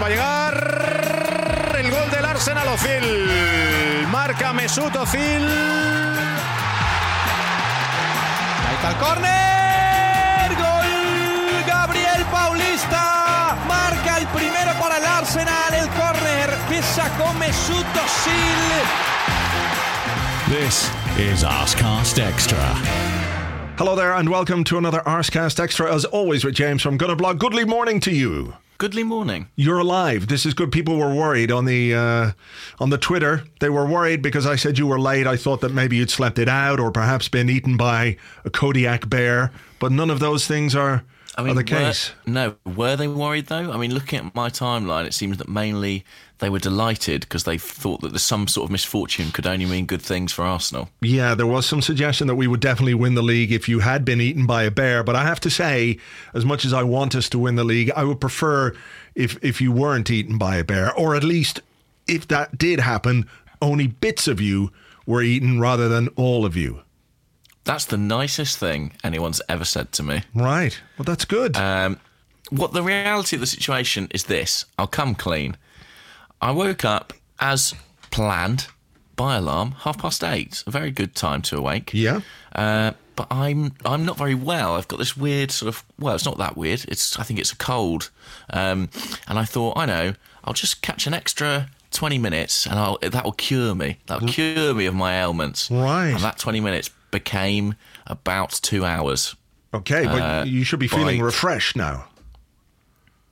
va a llegar el gol del Arsenal. Özil, marca Mesut Özil. Ahí está el córner, gol Gabriel Paulista, marca el primero para el Arsenal, el córner que sacó Mesut Özil. This is Arsecast Extra. Hello there and welcome to another Arsecast Extra, as always with James from GunnerBlog. Goodly morning to you. Goodly morning. You're alive. This is good. People were worried on the Twitter. They were worried because I said you were late. I thought that maybe you'd slept it out or perhaps been eaten by a Kodiak bear, but none of those things are the case. Were they worried though? I mean, looking at my timeline, it seems that mainly they were delighted because they thought that some sort of misfortune could only mean good things for Arsenal. Yeah, there was some suggestion that we would definitely win the league if you had been eaten by a bear. But I have to say, as much as I want us to win the league, I would prefer if you weren't eaten by a bear, or at least if that did happen, only bits of you were eaten rather than all of you. That's the nicest thing anyone's ever said to me. Right. Well, that's good. What the reality of the situation is this. I'll come clean. I woke up as planned by alarm, 8:30. A very good time to awake. Yeah. But I'm not very well. I've got this weird sort of... Well, it's not that weird. I think it's a cold. And I thought, I know, I'll just catch an extra 20 minutes and that'll cure me. That'll cure me of my ailments. Right. And that 20 minutes... became about 2 hours. Okay, but you should be feeling refreshed now.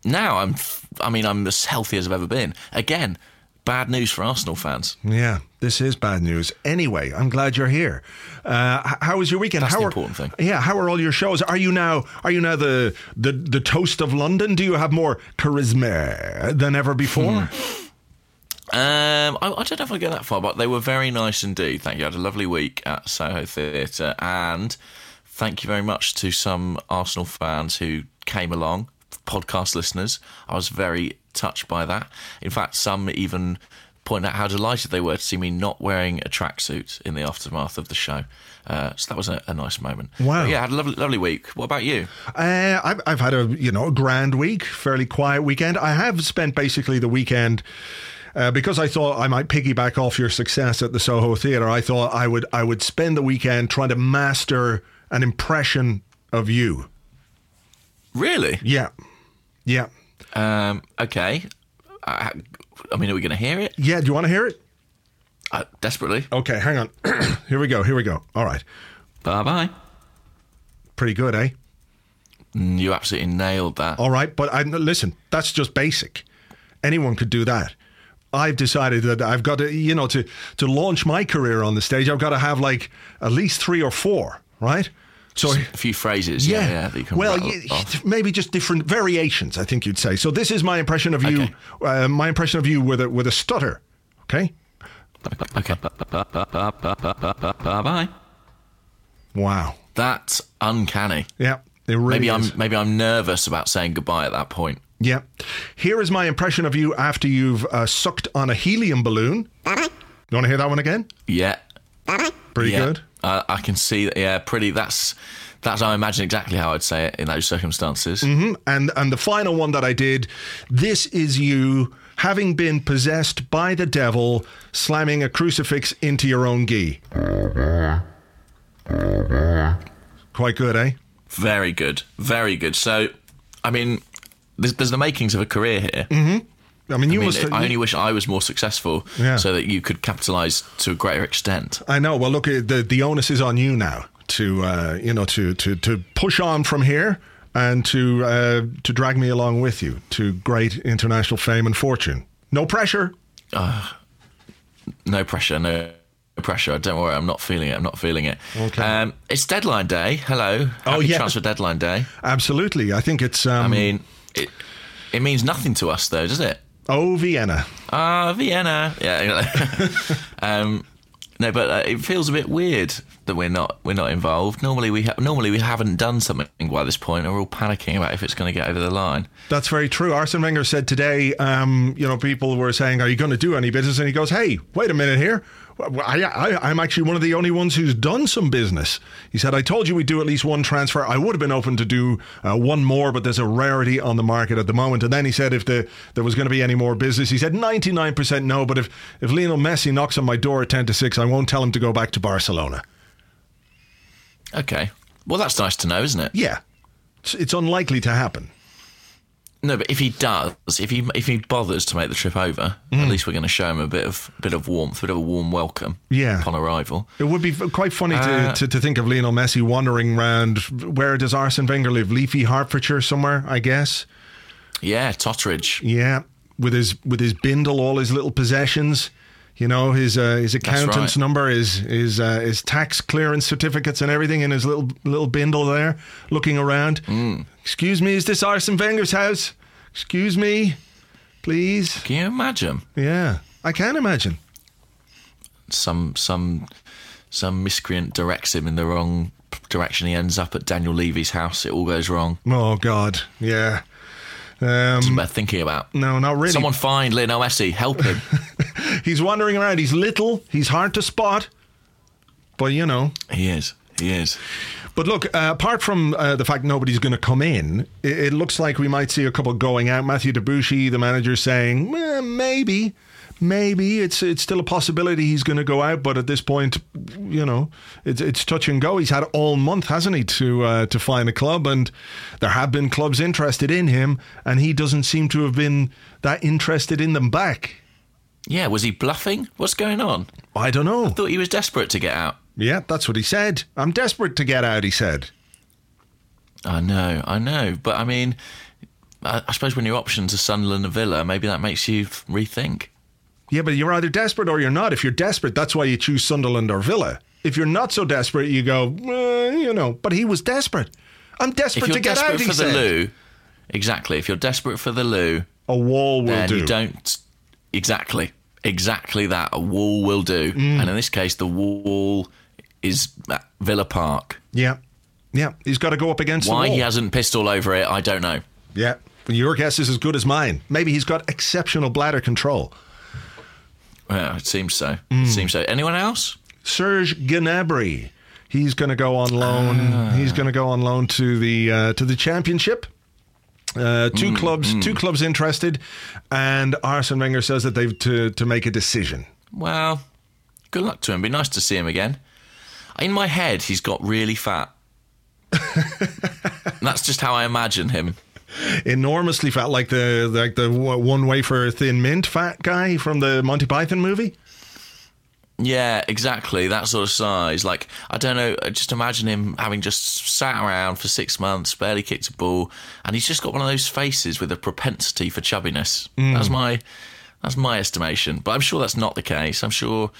Now I'm as healthy as I've ever been. Again, bad news for Arsenal fans. Yeah, this is bad news. Anyway, I'm glad you're here. How was your weekend? That's the important thing. Yeah, how are all your shows? Are you now the toast of London? Do you have more charisma than ever before? I don't know if I go that far, but they were very nice indeed. Thank you. I had a lovely week at Soho Theatre, and thank you very much to some Arsenal fans who came along, podcast listeners. I was very touched by that. In fact, some even pointed out how delighted they were to see me not wearing a tracksuit in the aftermath of the show. So that was a nice moment. Wow. But yeah, I had a lovely week. What about you? I've had a grand week, fairly quiet weekend. I have spent basically the weekend... because I thought I might piggyback off your success at the Soho Theatre, I thought I would spend the weekend trying to master an impression of you. Really? Yeah. Okay. I mean, are we going to hear it? Yeah. Do you want to hear it? Desperately. Okay. Hang on. Here we go. All right. Bye bye. Pretty good, eh? You absolutely nailed that. All right, but listen. That's just basic. Anyone could do that. I've decided that I've got to, to launch my career on the stage, I've got to have like at least 3 or 4, right? So just a few phrases, that you can maybe just different variations, I think you'd say. So this is my impression of you, my impression of you with a stutter, okay? Okay. Bye. Wow, that's uncanny. Yeah, it really is. Maybe I'm nervous about saying goodbye at that point. Yeah. Here is my impression of you after you've sucked on a helium balloon. You want to hear that one again? Yeah. Pretty good. I can see that. Yeah, pretty. That's I imagine exactly how I'd say it in those circumstances. Mm-hmm. And the final one that I did, this is you having been possessed by the devil, slamming a crucifix into your own gi. Quite good, eh? Very good. Very good. So, I mean... There's the makings of a career here. Mm-hmm. I only wish I was more successful so that you could capitalise to a greater extent. I know. Well, look, the onus is on you now to push on from here and to drag me along with you to great international fame and fortune. No pressure. No pressure. Don't worry, I'm not feeling it. Okay. It's deadline day. Hello. Transfer deadline day. Absolutely. I think it's... It means nothing to us, though, does it? Oh, Vienna. Vienna. Yeah. No, but it feels a bit weird that we're not involved. Normally we haven't done something by this point, and we're all panicking about if it's going to get over the line. That's very true. Arsene Wenger said today, people were saying, "Are you going to do any business?" And he goes, "Hey, wait a minute here. I'm actually one of the only ones who's done some business." He said, "I told you we'd do at least one transfer. I would have been open to do one more, but there's a rarity on the market at the moment." And then he said if there was going to be any more business, he said 99% no, but if Lionel Messi knocks on my door at 10 to 6, I won't tell him to go back to Barcelona. Okay. Well, that's nice to know, isn't it? Yeah. It's unlikely to happen. No, but if he does, if he bothers to make the trip over, at least we're going to show him a bit of warmth, a bit of a warm welcome. Yeah. Upon arrival, it would be quite funny to think of Lionel Messi wandering around. Where does Arsene Wenger live? Leafy Hertfordshire somewhere, I guess. Yeah, Totteridge. Yeah, with his bindle, all his little possessions. You know, his accountant's number, his tax clearance certificates and everything in his little bindle there, looking around. Mm. Excuse me, is this Arsene Wenger's house? Excuse me, please. Can you imagine? Yeah, I can imagine. Some miscreant directs him in the wrong direction. He ends up at Daniel Levy's house. It all goes wrong. Oh, God, yeah. It's worth thinking about. No, not really. Someone find Lionel Messi. Help him. He's wandering around. He's little. He's hard to spot. But, He is. But look, apart from the fact nobody's going to come in, it looks like we might see a couple going out. Mathieu Debuchy, the manager, saying, maybe. It's still a possibility he's going to go out. But at this point, it's touch and go. He's had all month, hasn't he, to find a club. And there have been clubs interested in him. And he doesn't seem to have been that interested in them back. Yeah, was he bluffing? What's going on? I don't know. I thought he was desperate to get out. Yeah, that's what he said. I'm desperate to get out, he said. I know. But, I mean, I suppose when your options are Sunderland and Villa, maybe that makes you rethink. Yeah, but you're either desperate or you're not. If you're desperate, that's why you choose Sunderland or Villa. If you're not so desperate, you go, But he was desperate. I'm desperate to get out, he said. Exactly. If you're desperate for the loo... a wall will do. You don't... Exactly that. A wall will do. Mm. And in this case, the wall is Villa Park. Yeah. He's got to go up against the wall. Why he hasn't pissed all over it, I don't know. Yeah. Your guess is as good as mine. Maybe he's got exceptional bladder control. Well, it seems so. Mm. Anyone else? Serge Gnabry. He's going to go on loan. He's going to go on loan to the Championship. Two clubs interested, and Arsene Wenger says that they've to make a decision. Well, good luck to him. Be nice to see him again. In my head, he's got really fat. That's just how I imagine him. Enormously fat, like the one wafer thin mint fat guy from the Monty Python movie. Yeah, exactly. That sort of size. Like, I don't know, just imagine him having just sat around for 6 months, barely kicked a ball, and he's just got one of those faces with a propensity for chubbiness. Mm. That's my estimation. But I'm sure that's not the case. I'm sure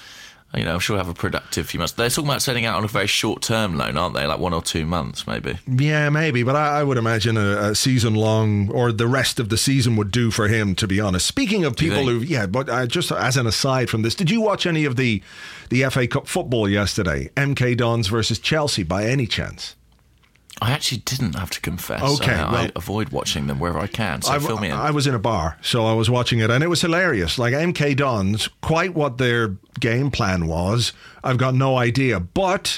he'll have a productive few months. They're talking about setting out on a very short-term loan, aren't they? Like 1 or 2 months, maybe. Yeah, maybe. But I would imagine a season-long or the rest of the season would do for him, to be honest. Speaking of people who... Yeah, but just as an aside from this, did you watch any of the FA Cup football yesterday? MK Dons versus Chelsea, by any chance? I actually didn't, have to confess. Okay, I avoid watching them wherever I can, so fill me in. I was in a bar, so I was watching it, and it was hilarious. Like, MK Dons, quite what their game plan was, I've got no idea. But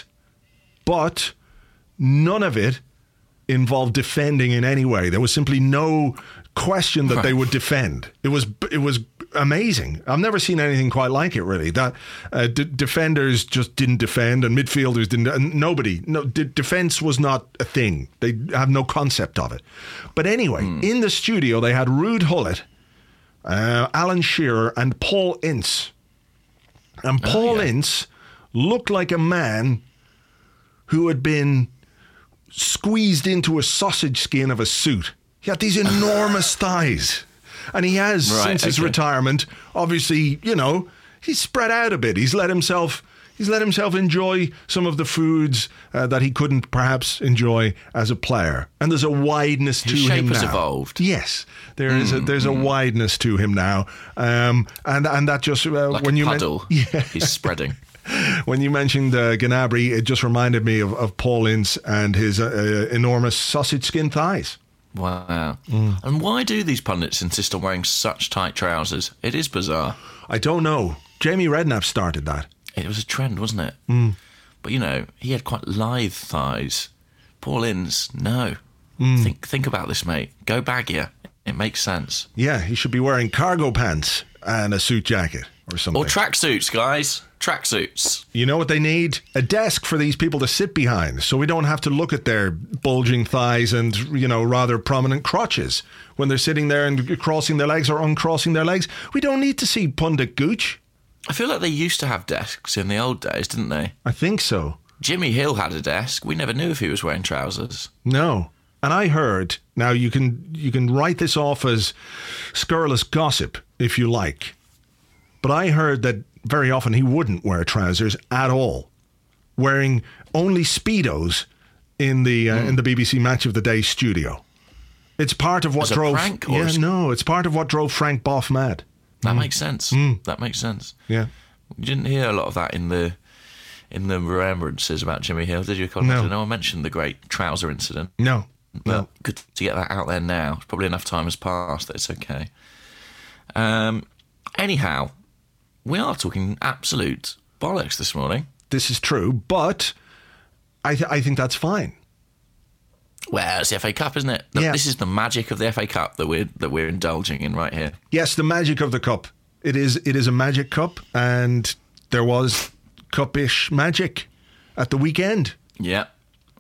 none of it involved defending in any way. There was simply no question that they would defend. It was amazing. I've never seen anything quite like it, really. That defenders just didn't defend, and midfielders didn't. And nobody. No, defense was not a thing. They have no concept of it. But anyway, in the studio they had Ruud Gullit, Alan Shearer, and Paul Ince. And Paul Ince looked like a man who had been squeezed into a sausage skin of a suit. He had these enormous thighs. And he has, since his retirement, obviously, he's spread out a bit. He's let himself enjoy some of the foods that he couldn't perhaps enjoy as a player. And there's a wideness to him now. His shape has evolved. Yes, there's a wideness to him now. And that just... like when a puddle, he's spreading. When you mentioned Gnabry, it just reminded me of Paul Ince and his enormous sausage skin thighs. Wow. Mm. And why do these pundits insist on wearing such tight trousers? It is bizarre. I don't know. Jamie Redknapp started that. It was a trend, wasn't it? Mm. But, you know, he had quite lithe thighs. Paul Ince, no. Mm. Think about this, mate. Go baggier. It makes sense. Yeah, he should be wearing cargo pants and a suit jacket or something. Or tracksuits, guys. Tracksuits. You know what they need? A desk for these people to sit behind so we don't have to look at their bulging thighs and, you know, rather prominent crotches when they're sitting there and crossing their legs or uncrossing their legs. We don't need to see pundit gooch. I feel like they used to have desks in the old days, didn't they? I think so. Jimmy Hill had a desk. We never knew if he was wearing trousers. No. And I heard, now you can write this off as scurrilous gossip if you like, but I heard that very often he wouldn't wear trousers at all, wearing only Speedos in the BBC Match of the Day studio. It's part of what drove... prank? Or it's part of what drove Frank Boff mad. That makes sense. Mm. That makes sense. Yeah. You didn't hear a lot of that in the remembrances about Jimmy Hill, did you? No one mentioned the great trouser incident. No. Well, good to get that out there now. Probably enough time has passed that it's okay. Anyhow... we are talking absolute bollocks this morning. This is true, but I think that's fine. Well, it's the FA Cup, isn't it? Yeah. This is the magic of the FA Cup that we're indulging in right here. Yes, the magic of the cup. It is a magic cup, and there was cup-ish magic at the weekend. Yeah.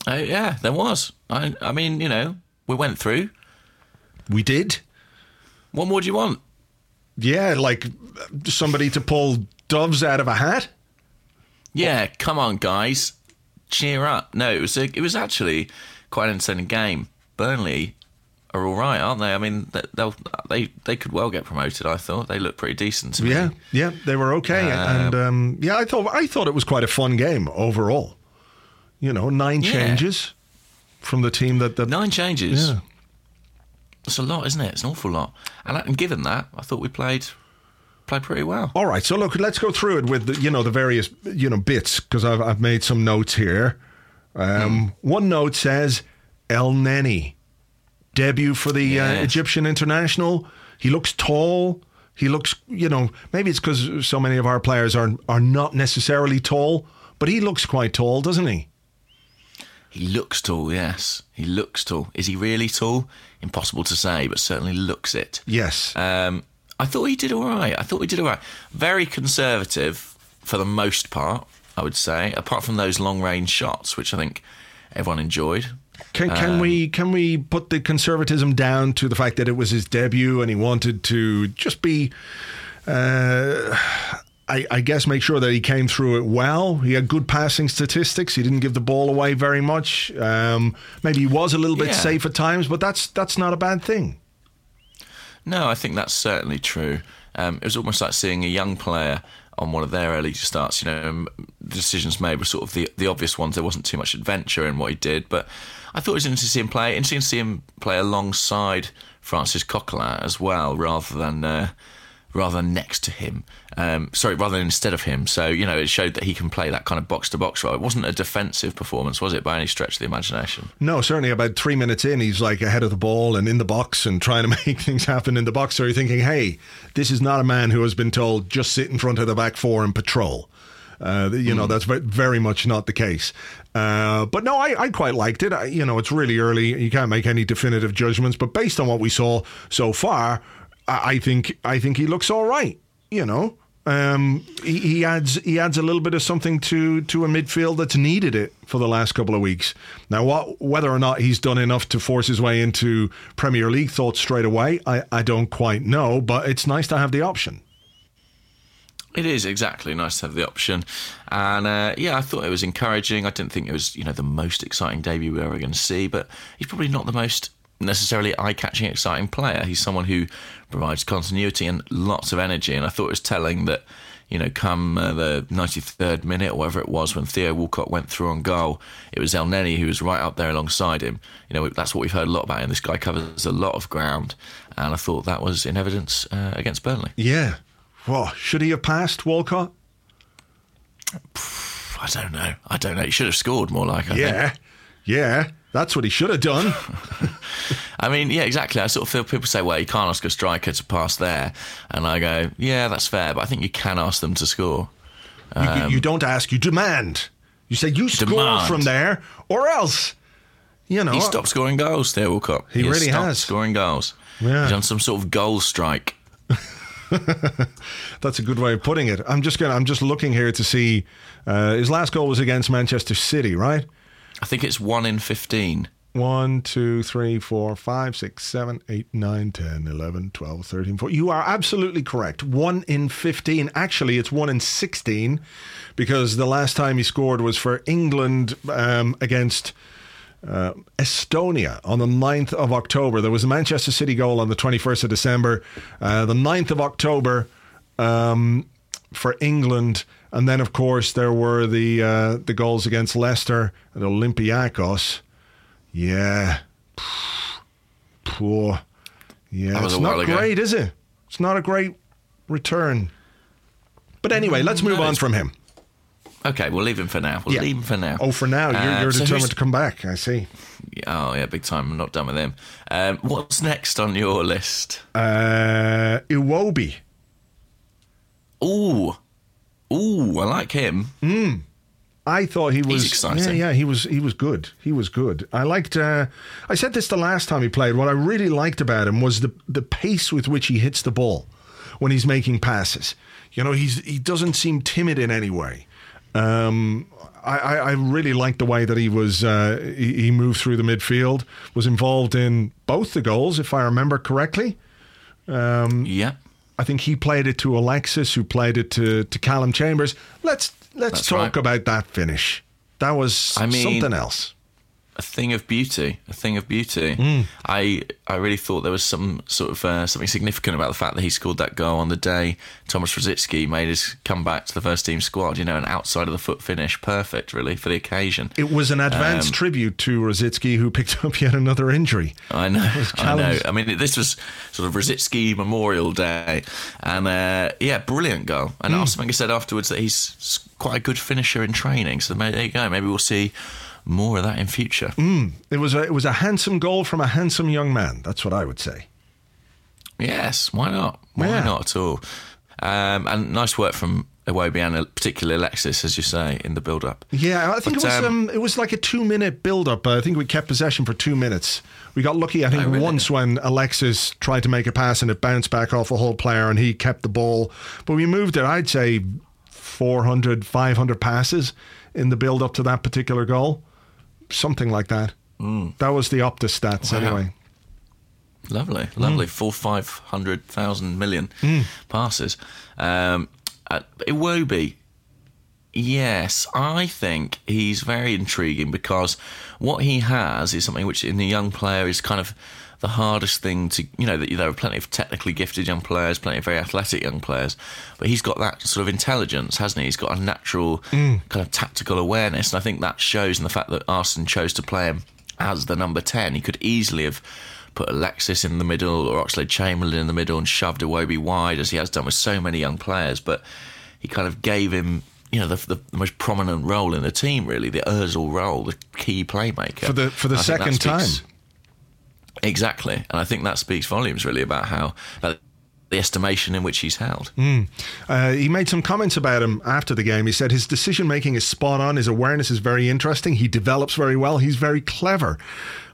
Oh, yeah, there was. I mean, you know, we went through. We did. What more do you want? Yeah, like somebody to pull doves out of a hat? Yeah, come on, guys. Cheer up. No, it was actually quite an entertaining game. Burnley are all right, aren't they? I mean, they could well get promoted, I thought. They looked pretty decent to me. Yeah, they were okay. And I thought it was quite a fun game overall. You know, nine changes from the team that... Nine changes? Yeah. It's a lot, isn't it? It's an awful lot. And given that, I thought we played pretty well. All right, so look, let's go through it with the various bits, because I've made some notes here. One note says Elneny, debut for the Egyptian international. He looks tall. He looks, maybe it's because so many of our players are not necessarily tall, but he looks quite tall, doesn't he? He looks tall, yes. He looks tall. Is he really tall? Impossible to say, but certainly looks it. Yes. I thought he did all right. Very conservative for the most part, I would say, apart from those long-range shots, which I think everyone enjoyed. Can we put the conservatism down to the fact that it was his debut and he wanted to just be... I guess make sure that he came through it well. He had good passing statistics. He didn't give the ball away very much. Maybe he was a little bit safe at times, but that's not a bad thing. No, I think that's certainly true. It was almost like seeing a young player on one of their early starts. You know, the decisions made were sort of the obvious ones. There wasn't too much adventure in what he did, but I thought it was interesting to see him play alongside Francis Coquelin as well, rather than next to him. Rather than instead of him. So, it showed that he can play that kind of box-to-box role. It wasn't a defensive performance, was it, by any stretch of the imagination? No, certainly about 3 minutes in, he's like ahead of the ball and in the box and trying to make things happen in the box. So you're thinking, hey, this is not a man who has been told just sit in front of the back four and patrol. That's very much not the case. But no, I quite liked it. It's really early. You can't make any definitive judgments. But based on what we saw so far... I think he looks all right. He adds a little bit of something to a midfield that's needed it for the last couple of weeks. Now, whether or not he's done enough to force his way into Premier League thoughts straight away, I don't quite know. But it's nice to have the option. It is exactly nice to have the option, and I thought it was encouraging. I didn't think it was the most exciting debut we were ever going to see, but he's probably not the most necessarily eye-catching, exciting player. He's someone who provides continuity and lots of energy, and I thought it was telling that, come the 93rd minute or whatever it was, when Theo Walcott went through on goal, it was Elneny who was right up there alongside him. That's what we've heard a lot about, and this guy covers a lot of ground, and I thought that was in evidence against Burnley. Yeah. Well, should he have passed Walcott? I don't know. He should have scored more like, I think. Yeah. That's what he should have done. I mean, yeah, exactly. I sort of feel people say, well, you can't ask a striker to pass there. And I go, yeah, that's fair. But I think you can ask them to score. You don't ask, you demand. You say, you score from there or else. You know, he stopped scoring goals, Theo Walcott. He really has. Scoring goals. Yeah. He's on some sort of goal strike. That's a good way of putting it. I'm just looking here to see. His last goal was against Manchester City, right? I think it's 1 in 15. 1, 2, 3, 4, 5, 6, 7, 8, 9, 10, 11, 12, 13, 14. You are absolutely correct. 1 in 15. Actually, it's 1 in 16 because the last time he scored was for England against Estonia on the 9th of October. There was a Manchester City goal on the 21st of December. The 9th of October for England. And then, of course, there were the goals against Leicester and Olympiacos. Yeah. Poor. Yeah. It's not great, is it? It's not a great return. But anyway, let's move on from him. Okay, we'll leave him for now. Leave him for now. Oh, for now. You're determined to come back, I see. Oh, yeah, big time. I'm not done with him. What's next on your list? Iwobi. Ooh, I like him. I thought he was... He's exciting. Yeah, he was good. I liked... I said this the last time he played. What I really liked about him was the pace with which he hits the ball when he's making passes. You know, he doesn't seem timid in any way. I really liked the way that he was... he moved through the midfield, was involved in both the goals, if I remember correctly. Yeah. I think he played it to Alexis, who played it to Callum Chambers. Let's talk about that finish. That was something else. A thing of beauty. I really thought there was some sort of something significant about the fact that he scored that goal on the day Thomas Rosicki made his comeback to the first team squad. You know, an outside of the foot finish, perfect really for the occasion. It was an advanced tribute to Rosicki, who picked up yet another injury. I know. I mean, this was sort of Rosicki Memorial Day, and brilliant goal. And I think he said afterwards that he's quite a good finisher in training. So there you go. Maybe we'll see more of that in future. It was a handsome goal from a handsome young man. That's what I would say. Yes, why not? Why not at all? And nice work from Iwobi and particularly Alexis, as you say, in the build-up. Yeah, I think it was like a 2-minute build-up. I think we kept possession for 2 minutes. We got lucky, I think, once when Alexis tried to make a pass and it bounced back off a whole player and he kept the ball. But we moved it, I'd say, 400, 500 passes in the build-up to that particular goal. Something like that. That was the Opta stats anyway. Lovely. 400,000 million passes. Iwobi, yes, I think he's very intriguing because what he has is something which in the young player is kind of the hardest thing to, you know, that there are plenty of technically gifted young players, plenty of very athletic young players, but he's got that sort of intelligence, hasn't he? He's got a natural kind of tactical awareness, and I think that shows in the fact that Arsene chose to play him as the number 10. He could easily have put Alexis in the middle or Oxlade-Chamberlain in the middle and shoved Iwobi wide, as he has done with so many young players, but he kind of gave him, you know, the most prominent role in the team, really, the Özil role, the key playmaker. For the second time. Exactly, and I think that speaks volumes really about how the estimation in which he's held. He made some comments about him after the game. He said his decision making is spot on, his awareness is very interesting, he develops very well, he's very clever.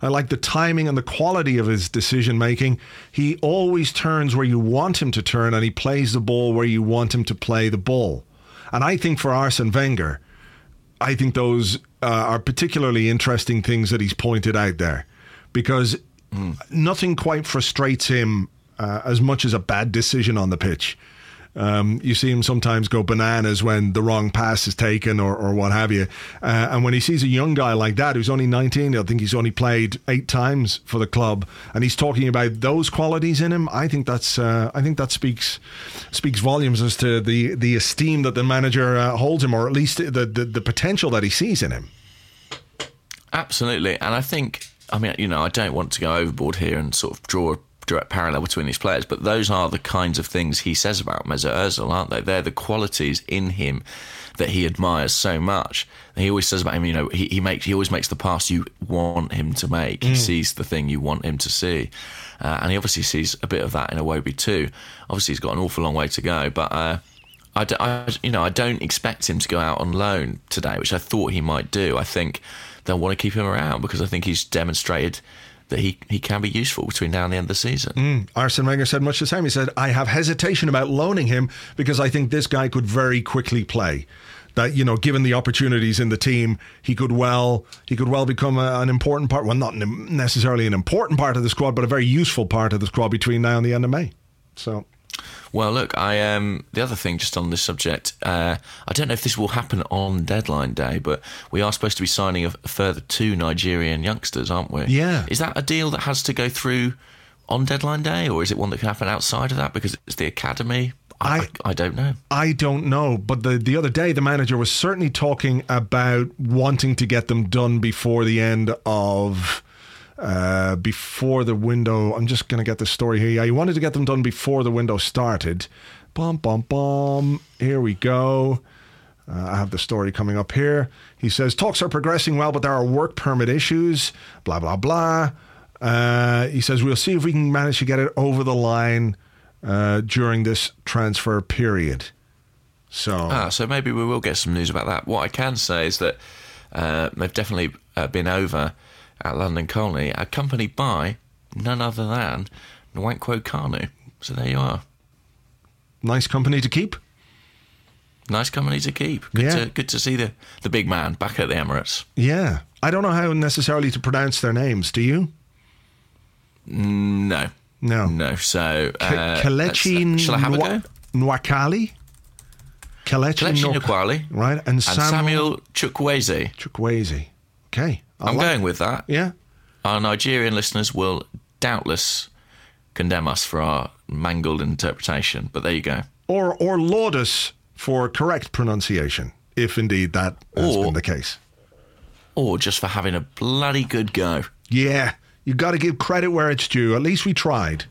I like the timing and the quality of his decision making. He always turns where you want him to turn and he plays the ball where you want him to play the ball. And I think for Arsene Wenger, I think those are particularly interesting things that he's pointed out there, because nothing quite frustrates him as much as a bad decision on the pitch. You see him sometimes go bananas when the wrong pass is taken or what have you. And when he sees a young guy like that who's only 19, I think he's only played 8 times for the club, and he's talking about those qualities in him, I think that's I think that speaks volumes as to the esteem that the manager holds him, or at least the potential that he sees in him. Absolutely, and I think, I mean, you know, I don't want to go overboard here and sort of draw a direct parallel between these players, but those are the kinds of things he says about Mesut Özil, aren't they? They're the qualities in him that he admires so much. And he always says about him, you know, he always makes the pass you want him to make. He sees the thing you want him to see. And he obviously sees a bit of that in Iwobi too. Obviously, he's got an awful long way to go, but I don't expect him to go out on loan today, which I thought he might do. I think they'll want to keep him around because I think he's demonstrated that he can be useful between now and the end of the season. Arsene Wenger said much the same. He said, I have hesitation about loaning him because I think this guy could very quickly play. That, you know, given the opportunities in the team, he could well become an important part, well, not necessarily an important part of the squad, but a very useful part of the squad between now and the end of May. So... Well, look, the other thing just on this subject, I don't know if this will happen on deadline day, but we are supposed to be signing a further 2 Nigerian youngsters, aren't we? Yeah. Is that a deal that has to go through on deadline day, or is it one that can happen outside of that because it's the academy? I don't know. I don't know, but the other day the manager was certainly talking about wanting to get them done before the end of... before the window, I'm just going to get the story here. Yeah, he wanted to get them done before the window started. Bum, bum, bum. Here we go. I have the story coming up here. He says, talks are progressing well, but there are work permit issues, blah, blah, blah. He says, we'll see if we can manage to get it over the line during this transfer period. So maybe we will get some news about that. What I can say is that they've definitely been over at London Colney, accompanied by none other than Nwankwo Kanu. So there you are. Nice company to keep. Good to see the big man back at the Emirates. Yeah. I don't know how necessarily to pronounce their names. Do you? No. So... Kelechi Nwakali? Kelechi Nwakali. Right. And Samuel Chukwueze. Okay. I'm going with that. Yeah. Our Nigerian listeners will doubtless condemn us for our mangled interpretation, but there you go. Or laud us for correct pronunciation, if indeed that has been the case. Or just for having a bloody good go. Yeah. You've got to give credit where it's due. At least we tried.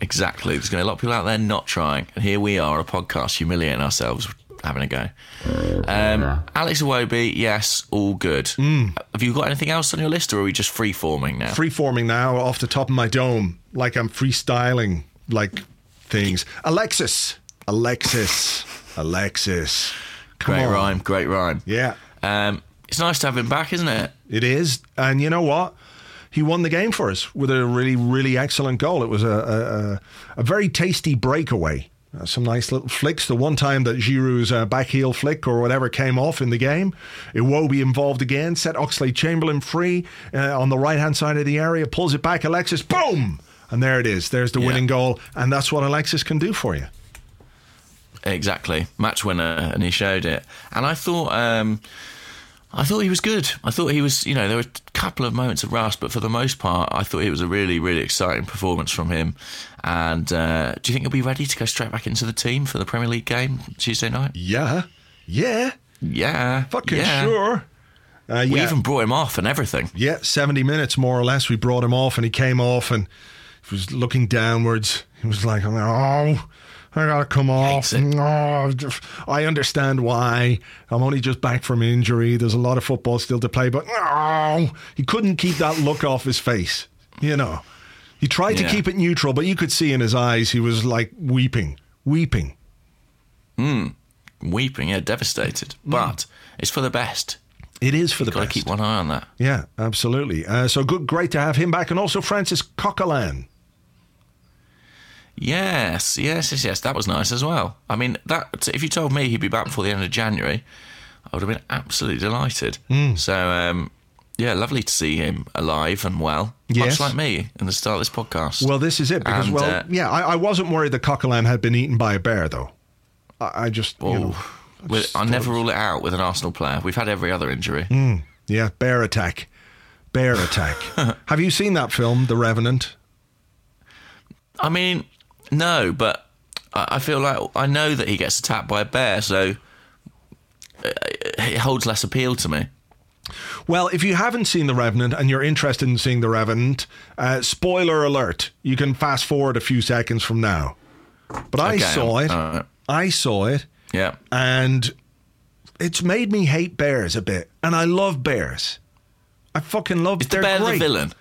Exactly. There's going to be a lot of people out there not trying. And here we are, a podcast humiliating ourselves, having a go. Alex Iwobi, yes, all good. Have you got anything else on your list, or are we just free-forming now? Free-forming now, off the top of my dome, like I'm freestyling, like things. Alexis. Great rhyme. Yeah. It's nice to have him back, isn't it? It is, and you know what? He won the game for us with a really, really excellent goal. It was a very tasty breakaway. Some nice little flicks. The one time that Giroud's back heel flick or whatever came off in the game, Iwobi involved again, set Oxlade-Chamberlain free on the right-hand side of the area, pulls it back, Alexis, boom! And there it is. There's the winning goal, and that's what Alexis can do for you. Exactly. Match winner, and he showed it. And I thought he was good. I thought he was, you know, there were a couple of moments of rust, but for the most part, I thought it was a really, really exciting performance from him. And do you think he'll be ready to go straight back into the team for the Premier League game Tuesday night? Yeah. Fucking sure. We even brought him off and everything. Yeah, 70 minutes more or less. We brought him off and he came off and he was looking downwards. He was like, oh... I gotta come off. Oh, I understand why. I'm only just back from injury. There's a lot of football still to play, but he couldn't keep that look off his face. You know, he tried to keep it neutral, but you could see in his eyes he was like weeping. Weeping. Yeah, devastated. But it's for the best. It is for the best. Gotta keep one eye on that. Yeah, absolutely. So good, great to have him back, and also Francis Coquelin. Yes. That was nice as well. I mean, that if you told me he'd be back before the end of January, I would have been absolutely delighted. So, lovely to see him alive and well. Yes. Much like me in the start of this podcast. Well, this is it. Because, I wasn't worried that Coquelin had been eaten by a bear, though. I never rule it out with an Arsenal player. We've had every other injury. Yeah, bear attack. Have you seen that film, The Revenant? I mean... No, but I feel like I know that he gets attacked by a bear, so it holds less appeal to me. Well, if you haven't seen The Revenant and you're interested in seeing The Revenant, spoiler alert, you can fast forward a few seconds from now. But I saw it. Yeah. And it's made me hate bears a bit. And I love bears. I fucking love bears. Is the bear the villain?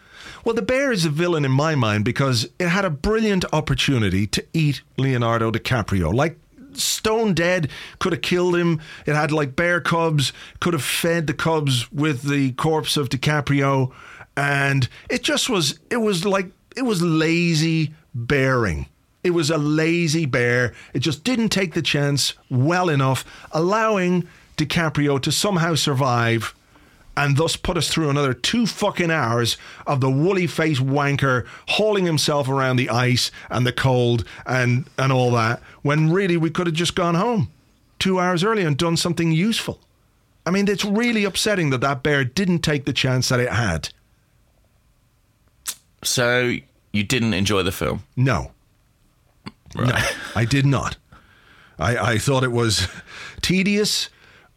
Well, the bear is a villain in my mind because it had a brilliant opportunity to eat Leonardo DiCaprio. Like, stone dead, could have killed him. It had, like, bear cubs, could have fed the cubs with the corpse of DiCaprio. And it just was, it was lazy bearing. It was a lazy bear. It just didn't take the chance well enough, allowing DiCaprio to somehow survive and thus put us through another 2 fucking hours of the woolly-faced wanker hauling himself around the ice and the cold and all that, when really we could have just gone home 2 hours earlier and done something useful. I mean, it's really upsetting that that bear didn't take the chance that it had. So you didn't enjoy the film? No. Right. No, I did not. I thought it was tedious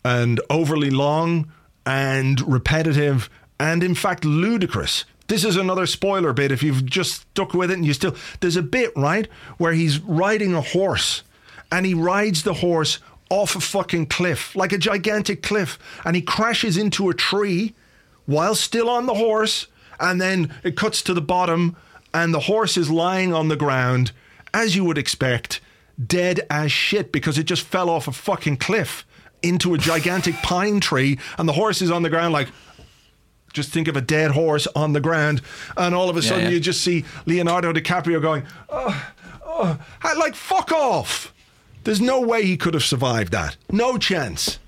and overly long and repetitive and, in fact, ludicrous. This is another spoiler bit if you've just stuck with it and you still... There's a bit, right, where he's riding a horse and he rides the horse off a fucking cliff, like a gigantic cliff, and he crashes into a tree while still on the horse, and then it cuts to the bottom and the horse is lying on the ground, as you would expect, dead as shit, because it just fell off a fucking cliff into a gigantic pine tree, and the horse is on the ground. Like, just think of a dead horse on the ground, and all of a sudden you just see Leonardo DiCaprio going, like, fuck off. There's no way he could have survived that. No chance.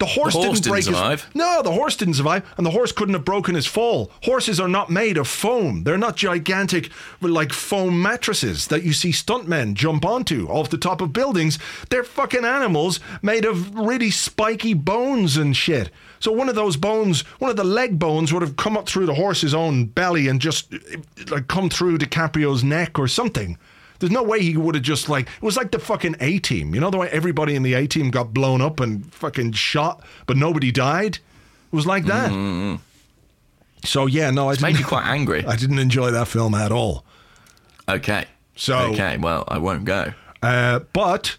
The horse didn't survive. No, the horse didn't survive, and the horse couldn't have broken his fall. Horses are not made of foam. They're not gigantic, like, foam mattresses that you see stuntmen jump onto off the top of buildings. They're fucking animals made of really spiky bones and shit. So one of those bones, one of the leg bones, would have come up through the horse's own belly and just, like, come through DiCaprio's neck or something. There's no way he would have just, like... It was like the fucking A-Team. You know the way everybody in the A-Team got blown up and fucking shot, but nobody died? It was like that. Mm-hmm. So, yeah, no, I didn't... It made you quite angry. I didn't enjoy that film at all. Okay. Okay, well, I won't go. But,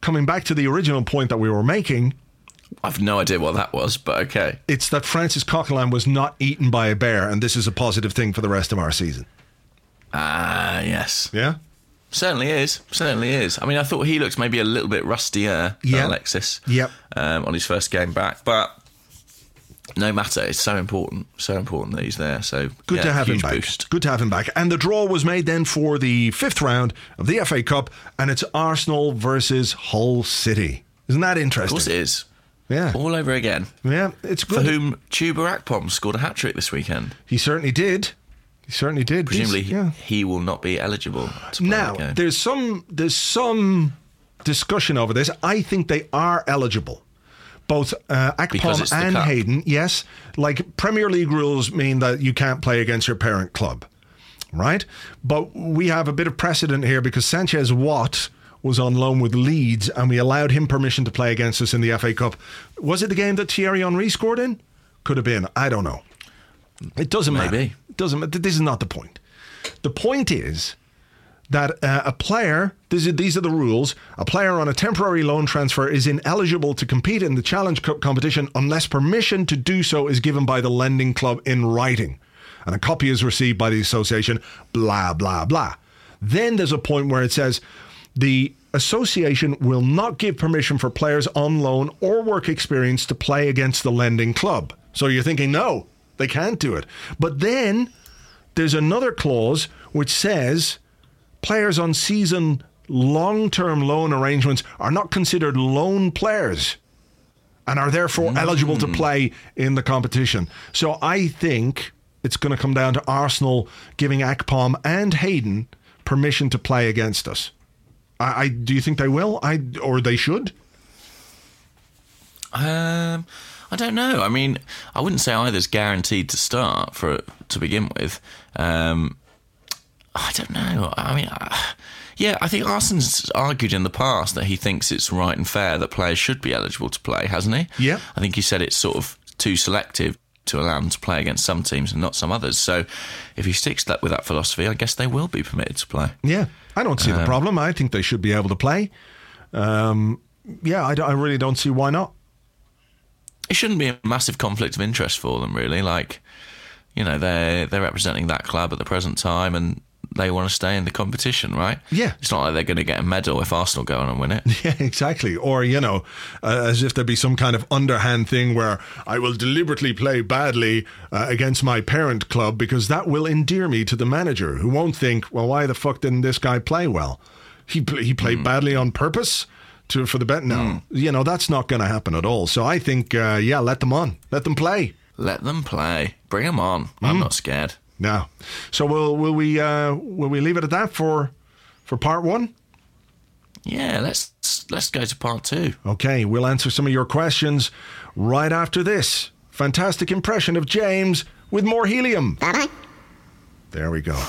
coming back to the original point that we were making... I've no idea what that was, but okay. It's that Francis Coquelin was not eaten by a bear, and this is a positive thing for the rest of our season. Ah, yes. Yeah? Certainly is. I mean, I thought he looked maybe a little bit rustier than Alexis on his first game back. But no matter, it's so important that he's there. So good to have him back. Boost. Good to have him back. And the draw was made then for the 5th round of the FA Cup, and it's Arsenal versus Hull City. Isn't that interesting? Of course it is. Yeah. All over again. Yeah, it's good. For whom Tuba Akpom scored a hat-trick this weekend. He certainly did. Presumably, he will not be eligible to play now. The there's some discussion over this. I think they are eligible, both Akpom and Hayden. Yes, like, Premier League rules mean that you can't play against your parent club, right? But we have a bit of precedent here because Sanchez Watt was on loan with Leeds, and we allowed him permission to play against us in the FA Cup. Was it the game that Thierry Henry scored in? Could have been. I don't know. It doesn't matter. This is not the point. The point is that a player, these are the rules, a player on a temporary loan transfer is ineligible to compete in the Challenge Cup competition unless permission to do so is given by the lending club in writing, and a copy is received by the association, blah, blah, blah. Then there's a point where it says the association will not give permission for players on loan or work experience to play against the lending club. So you're thinking, no, they can't do it. But then there's another clause which says players on season long-term loan arrangements are not considered loan players and are therefore eligible to play in the competition. So I think it's going to come down to Arsenal giving Akpom and Hayden permission to play against us. I do you think they will? Or they should? I don't know. I mean, I wouldn't say either's guaranteed to start to begin with. I don't know. I mean, I think Arsene's argued in the past that he thinks it's right and fair that players should be eligible to play, hasn't he? Yeah. I think he said it's sort of too selective. to allow them to play against some teams and not some others. So if he sticks with that philosophy, I guess they will be permitted to play. Yeah, I don't see the problem. I think they should be able to play. I really don't see why not. It shouldn't be a massive conflict of interest for them, really. Like, you know, they're representing that club at the present time and they want to stay in the competition, right? Yeah. It's not like they're going to get a medal if Arsenal go on and win it. Yeah, exactly. Or, you know, as if there'd be some kind of underhand thing where I will deliberately play badly against my parent club because that will endear me to the manager, who won't think, well, why the fuck didn't this guy play well? He played badly on purpose for the bet. No, you know, that's not going to happen at all. So I think, let them on. Let them play. Bring them on. I'm not scared. No. So will we leave it at that for part one? Yeah, let's go to part two. Okay, we'll answer some of your questions right after this. Fantastic impression of James with more helium. Bye-bye. There we go.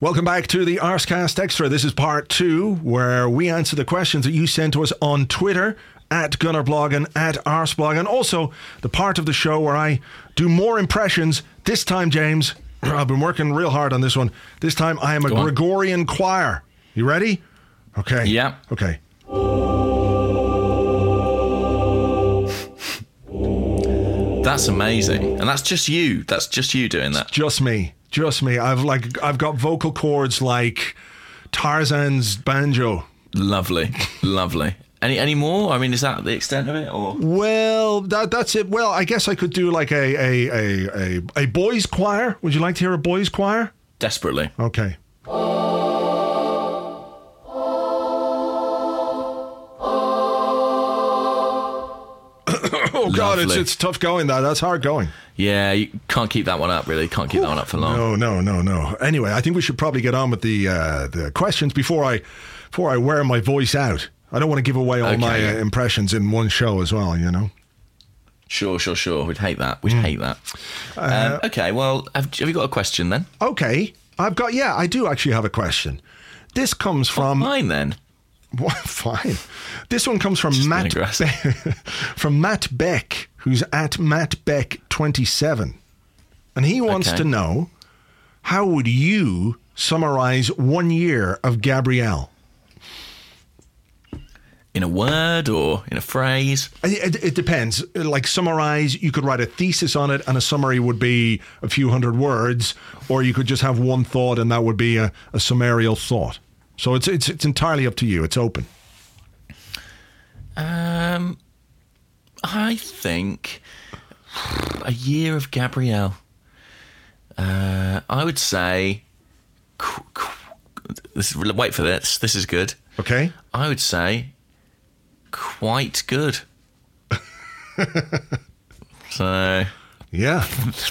Welcome back to the Arsecast Extra. This is part two, where we answer the questions that you sent to us on Twitter, at GunnerBlog and at Arseblog, and also the part of the show where I do more impressions. This time, James, I've been working real hard on this one. This time I am a Gregorian choir. You ready? Okay. Yeah. Okay. That's amazing. And that's just you. That's just you doing that. It's just me. Just me. I've got vocal cords like Tarzan's banjo. Lovely, lovely. Any more? I mean, is that the extent of it? Or well, that's it. Well, I guess I could do like a boys' choir. Would you like to hear a boys' choir? Desperately. Okay. Oh God, it's tough going. That's hard going. Yeah, you can't keep that one up, really. Can't keep that one up for long. No. Anyway, I think we should probably get on with the questions before I wear my voice out. I don't want to give away all my impressions in one show as well, you know. Sure. We'd hate that. Okay, well, have you got a question then? Okay, I do actually have a question. This comes from... mine then. Fine. This one comes from Matt Beck, who's at MattBeck27, and he wants to know, how would you summarise 1 year of Gabrielle? In a word or in a phrase? It depends. Like, summarise, you could write a thesis on it, and a summary would be a few hundred words, or you could just have one thought, and that would be a summarial thought. So it's entirely up to you. It's open. I think a year of Gabrielle. I would say. Wait for this. This is good. Okay. I would say quite good. So yeah,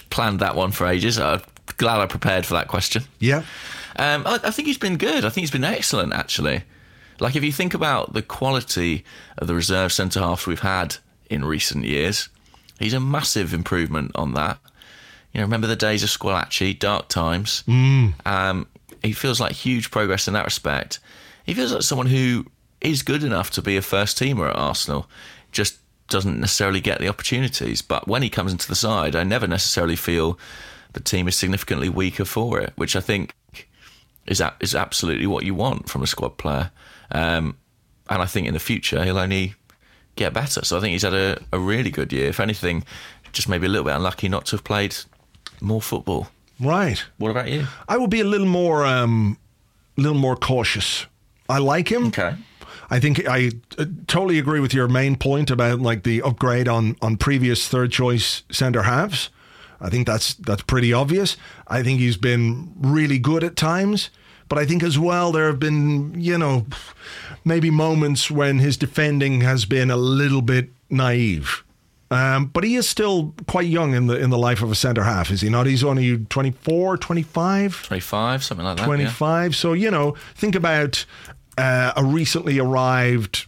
planned that one for ages. I'm glad I prepared for that question. Yeah. I think he's been good. I think he's been excellent, actually. Like, if you think about the quality of the reserve centre-halves we've had in recent years, he's a massive improvement on that. You know, remember the days of Squalachi, dark times. He feels like huge progress in that respect. He feels like someone who is good enough to be a first-teamer at Arsenal, just doesn't necessarily get the opportunities. But when he comes into the side, I never necessarily feel the team is significantly weaker for it, which I think... is absolutely what you want from a squad player. And I think in the future he'll only get better. So I think he's had a really good year. If anything, just maybe a little bit unlucky not to have played more football. Right. What about you? I would be a little more cautious. I like him. Okay. I think I totally agree with your main point about like the upgrade on previous third-choice centre-halves. I think that's pretty obvious. I think he's been really good at times, but I think as well there have been, you know, maybe moments when his defending has been a little bit naive. But he is still quite young in the life of a centre-half, is he not? He's only 24, 25? 25, something like that. 25. Yeah. So, you know, think about a recently arrived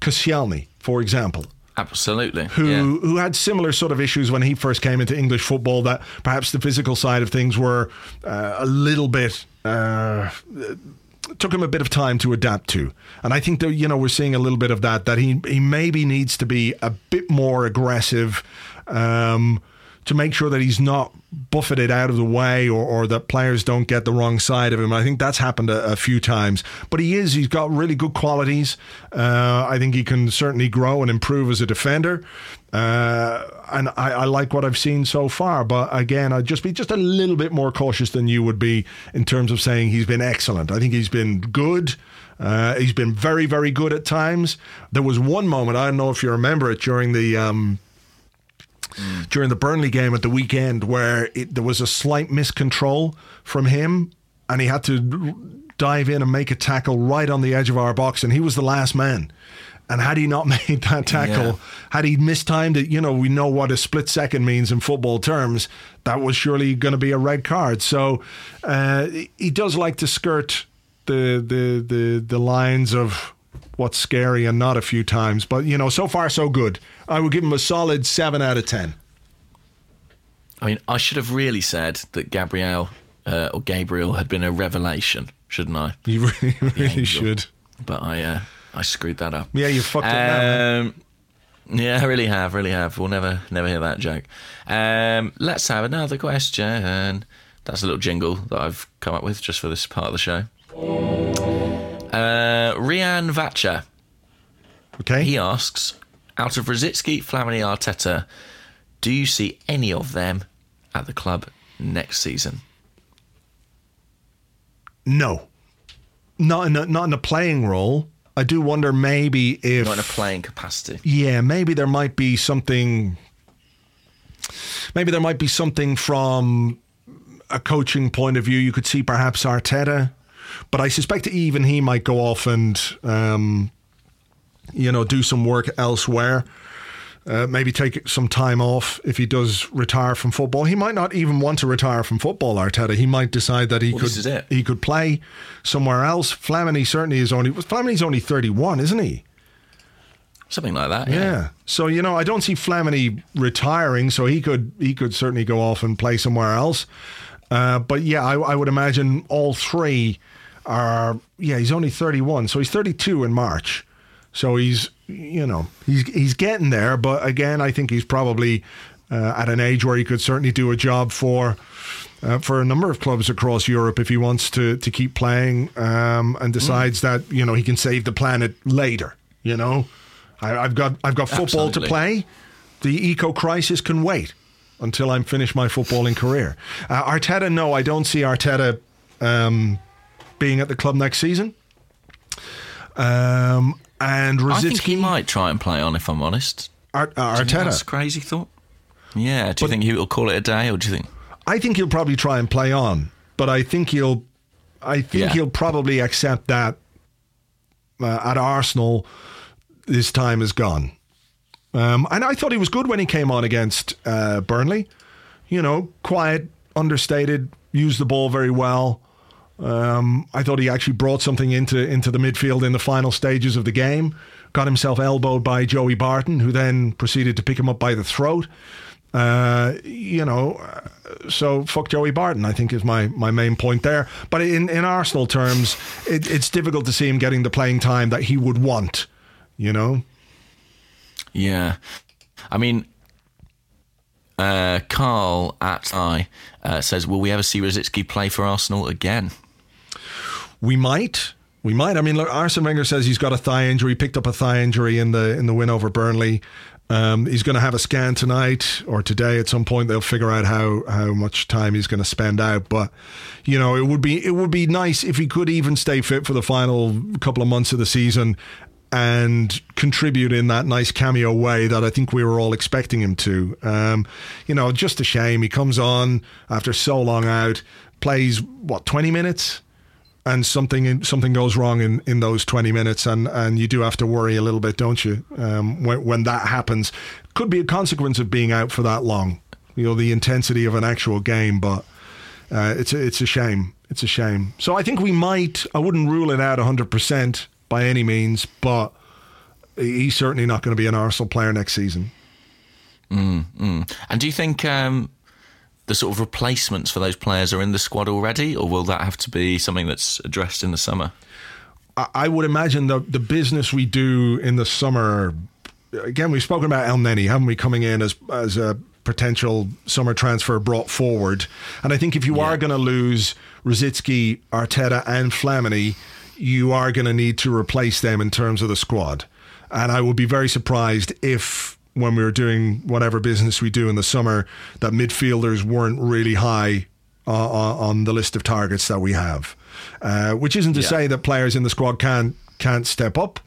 Koscielny, for example. Absolutely. Who had similar sort of issues when he first came into English football, that perhaps the physical side of things were a little bit took him a bit of time to adapt to. And I think that, you know, we're seeing a little bit of that he maybe needs to be a bit more aggressive to make sure that he's not buffeted out of the way or that players don't get the wrong side of him. I think that's happened a few times. But he's got really good qualities. I think he can certainly grow and improve as a defender. And I like what I've seen so far. But again, I'd just be a little bit more cautious than you would be in terms of saying he's been excellent. I think he's been good. He's been very, very good at times. There was one moment, I don't know if you remember it, during the Burnley game at the weekend where there was a slight miscontrol from him and he had to dive in and make a tackle right on the edge of our box and he was the last man. And had he not made that tackle, had he mistimed it, we know what a split second means in football terms, that was surely going to be a red card. So he does like to skirt the lines of what's scary and not a few times. But, so far so good. I would give him a solid 7 out of 10. I mean, I should have really said that Gabriel had been a revelation, shouldn't I? You really should. But I screwed that up. Yeah, you fucked it up. Yeah, I really have. We'll never hear that joke. Let's have another question. That's a little jingle that I've come up with just for this part of the show. Rian Vacha. Okay. He asks, out of Rosicki, Flamini, Arteta, do you see any of them at the club next season? No. Not in a playing role. I do wonder maybe if... Not in a playing capacity. Yeah, maybe there might be something... Maybe there might be something from a coaching point of view. You could see perhaps Arteta... But I suspect even he might go off and, do some work elsewhere. Maybe take some time off if he does retire from football. He might not even want to retire from football, Arteta. He might decide that he could play somewhere else. Flamini certainly is only 31, isn't he? Something like that. Yeah. So, I don't see Flamini retiring, so he could certainly go off and play somewhere else. But yeah, I would imagine all three. He's only 31, so he's 32 in March, so he's getting there. But again, I think he's probably at an age where he could certainly do a job for a number of clubs across Europe if he wants to keep playing and decides that he can save the planet later. I've got football to play. The eco crisis can wait until I'm finished my footballing career. Arteta, no, I don't see Arteta. Being at the club next season. And Rosicki, I think he might try and play on, if I'm honest. Arteta. Do you think that's a crazy thought? Yeah. Do you think he'll call it a day, or do you think... I think he'll probably try and play on, but I think he'll probably accept that at Arsenal his time is gone. And I thought he was good when he came on against Burnley. Quiet, understated, used the ball very well. I thought he actually brought something into the midfield in the final stages of the game. Got himself elbowed by Joey Barton, who then proceeded to pick him up by the throat. So fuck Joey Barton, I think is my main point there. But in Arsenal terms, it's difficult to see him getting the playing time that he would want. Yeah, I mean. Carl says, will we ever see Rosicki play for Arsenal again? We might. I mean, look, Arsene Wenger says he's got a thigh injury, picked up a thigh injury in the win over Burnley. He's going to have a scan tonight or today at some point. They'll figure out how much time he's going to spend out. But, it would be nice if he could even stay fit for the final couple of months of the season and contribute in that nice cameo way that I think we were all expecting him to. Just a shame. He comes on after so long out, plays, 20 minutes? And something goes wrong in those 20 minutes, and you do have to worry a little bit, don't you, when that happens. Could be a consequence of being out for that long, the intensity of an actual game, but it's a shame. It's a shame. So I think I wouldn't rule it out 100%, by any means, but he's certainly not going to be an Arsenal player next season. And do you think the sort of replacements for those players are in the squad already, or will that have to be something that's addressed in the summer? I would imagine the business we do in the summer. Again, we've spoken about Elneny, haven't we, coming in as a potential summer transfer brought forward. And I think if you are going to lose Rosicki, Arteta and Flamini, you are going to need to replace them in terms of the squad. And I would be very surprised if, when we were doing whatever business we do in the summer, that midfielders weren't really high on the list of targets that we have. Which isn't to say that players in the squad can't step up.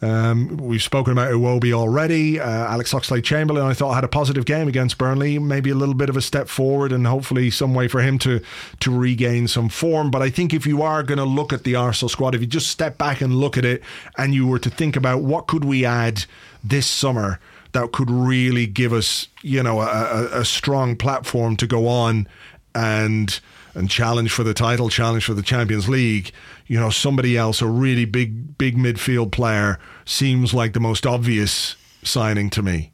We've spoken about Iwobi already. Alex Oxlade-Chamberlain, I thought, had a positive game against Burnley. Maybe a little bit of a step forward, and hopefully some way for him to regain some form. But I think if you are going to look at the Arsenal squad, if you just step back and look at it, and you were to think about what could we add this summer that could really give us, you know, a strong platform to go on and challenge for the title, challenge for the Champions League, you know, somebody else, a really big midfield player, seems like the most obvious signing to me.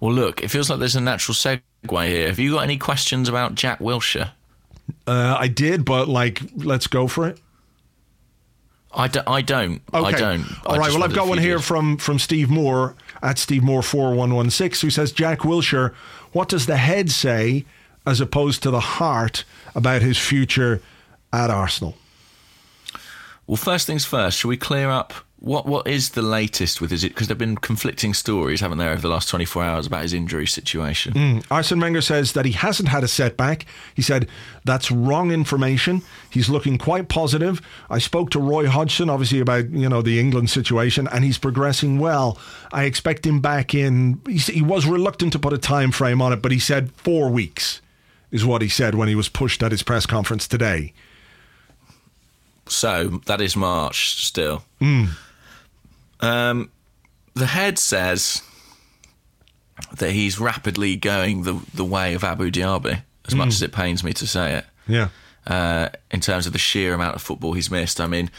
Well, look, it feels like there's a natural segue here. Have you got any questions about Jack Wilshere? I did, but, like, let's go for it. I don't. Okay. I don't. All right, well, I've got one here from Steve Moore, at Steve Moore 4116, who says, Jack Wilshere, what does the head say as opposed to the heart about his future at Arsenal? Well, first things first, shall we clear up what is the latest with his... Because there have been conflicting stories, haven't there, over the last 24 hours about his injury situation. Arsene Wenger says that he hasn't had a setback. He said, that's wrong information. He's looking quite positive. I spoke to Roy Hodgson, obviously, about, you know, the England situation, and he's progressing well. I expect him back in... He was reluctant to put a time frame on it, but he said 4 weeks. Is what he said when he was pushed at his press conference today. So that is March still. The head says that he's rapidly going the way of Abu Dhabi, as much as it pains me to say it. Yeah. In terms of the sheer amount of football he's missed. I mean,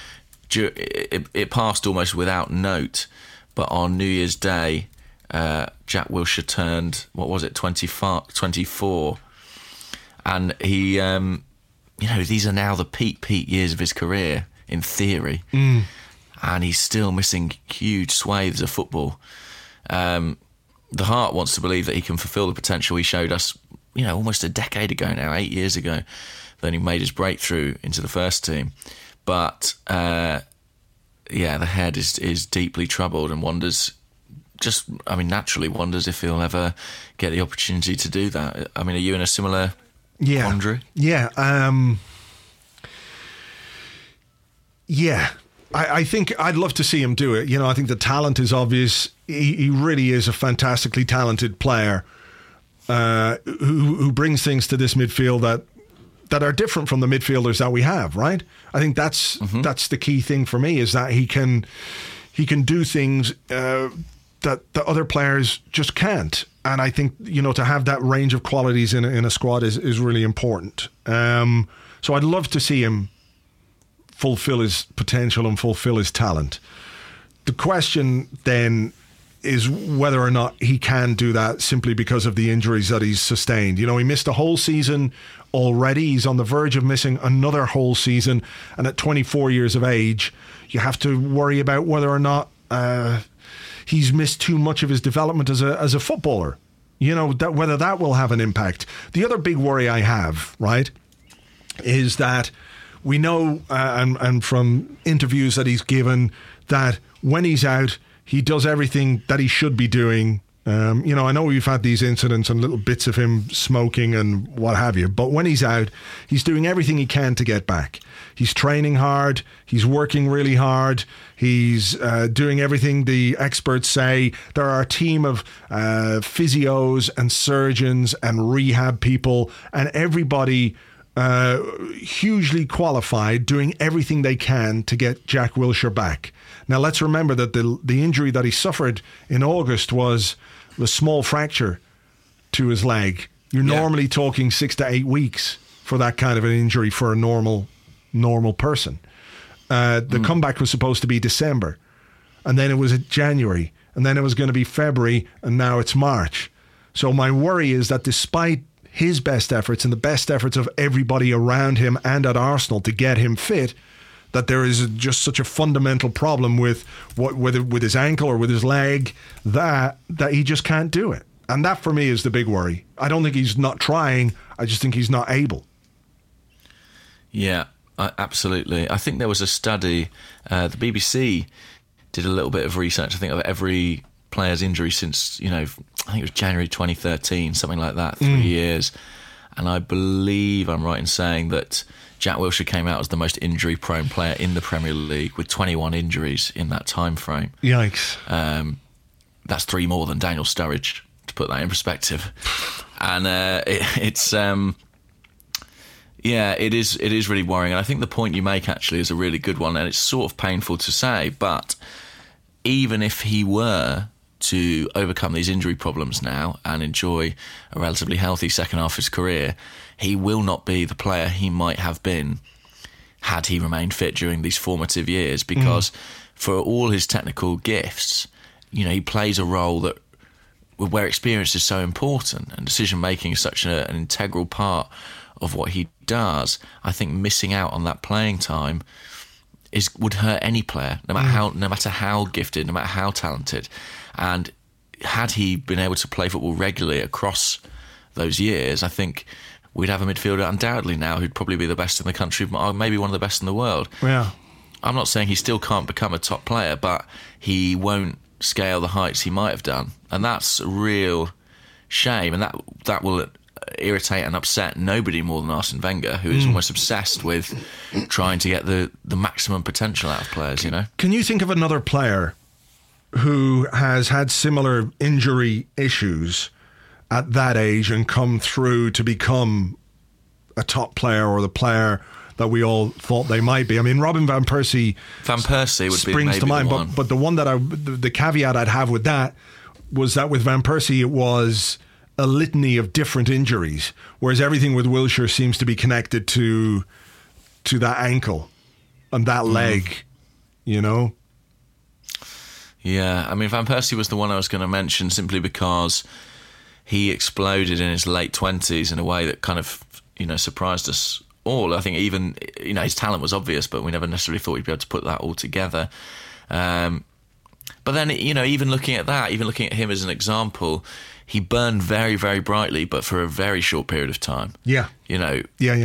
it passed almost without note, but on New Year's Day, Jack Wilshere turned, 24. And he, you know, these are now the peak years of his career, in theory. And he's still missing huge swathes of football. The heart wants to believe that he can fulfil the potential he showed us, you know, almost a decade ago now, 8 years ago, when he made his breakthrough into the first team. But, the head is deeply troubled and wonders... naturally wonders if he'll ever get the opportunity to do that. I mean, are you in a similar quandary? Yeah. I think I'd love to see him do it. You know, I think the talent is obvious. He really is a fantastically talented player who brings things to this midfield that are different from the midfielders that we have, right? I think that's the key thing for me, is that he can do things that the other players just can't. And I think, you know, to have that range of qualities in a squad is really important. So I'd love to see him fulfill his potential and fulfill his talent. The question then is whether or not he can do that simply because of the injuries that he's sustained. You know, he missed a whole season already. He's on the verge of missing another whole season. And at 24 years of age, you have to worry about whether or not... he's missed too much of his development as a footballer. You know, whether that will have an impact. The other big worry I have, right, is that we know, and from interviews that he's given, that when he's out, he does everything that he should be doing. You know, I know we've had these incidents and little bits of him smoking and what have you, but when he's out, he's doing everything he can to get back. He's training hard. He's working really hard. He's doing everything the experts say. There are a team of physios and surgeons and rehab people and everybody hugely qualified, doing everything they can to get Jack Wilshere back. Now, let's remember that the injury that he suffered in August was a small fracture to his leg. You're normally talking 6 to 8 weeks for that kind of an injury for a normal person. The comeback was supposed to be December, and then it was January, and then it was going to be February, and now it's March. So my worry is that despite his best efforts and the best efforts of everybody around him and at Arsenal to get him fit, that there is just such a fundamental problem with what, whether with his ankle or with his leg, that he just can't do it. And that for me is the big worry. I don't think he's not trying. I just think he's not able. Yeah, absolutely. I think there was a study, the BBC did a little bit of research, I think, of every player's injury since, I think it was January 2013, something like that, 3 years. And I believe I'm right in saying that Jack Wilshere came out as the most injury-prone player in the Premier League with 21 injuries in that time frame. Yikes. That's three more than Daniel Sturridge, to put that in perspective. And it is really worrying. And I think the point you make, actually, is a really good one, and it's sort of painful to say, but even if he were to overcome these injury problems now and enjoy a relatively healthy second half of his career, he will not be the player he might have been had he remained fit during these formative years, because for all his technical gifts, he plays a role that where experience is so important and decision-making is such an integral part of what he does. I think missing out on that playing time would hurt any player, no matter how gifted, no matter how talented. And had he been able to play football regularly across those years, I think we'd have a midfielder undoubtedly now who'd probably be the best in the country, or maybe one of the best in the world. Yeah. I'm not saying he still can't become a top player, but he won't scale the heights he might have done. And that's a real shame. And that will irritate and upset nobody more than Arsene Wenger, who is almost obsessed with trying to get the maximum potential out of players, Can you think of another player who has had similar injury issues at that age and come through to become a top player or the player that we all thought they might be? I mean, Robin Van Persie. Van Persie would springs be to mind, the one. But the one that the caveat I'd have with that was that with Van Persie it was a litany of different injuries, whereas everything with Wilshere seems to be connected to that ankle and that leg, Yeah, I mean, Van Persie was the one I was going to mention simply because he exploded in his late 20s in a way that kind of, surprised us all. I think even, his talent was obvious, but we never necessarily thought he'd be able to put that all together. But then, even looking at him as an example, he burned very, very brightly, but for a very short period of time. Yeah. It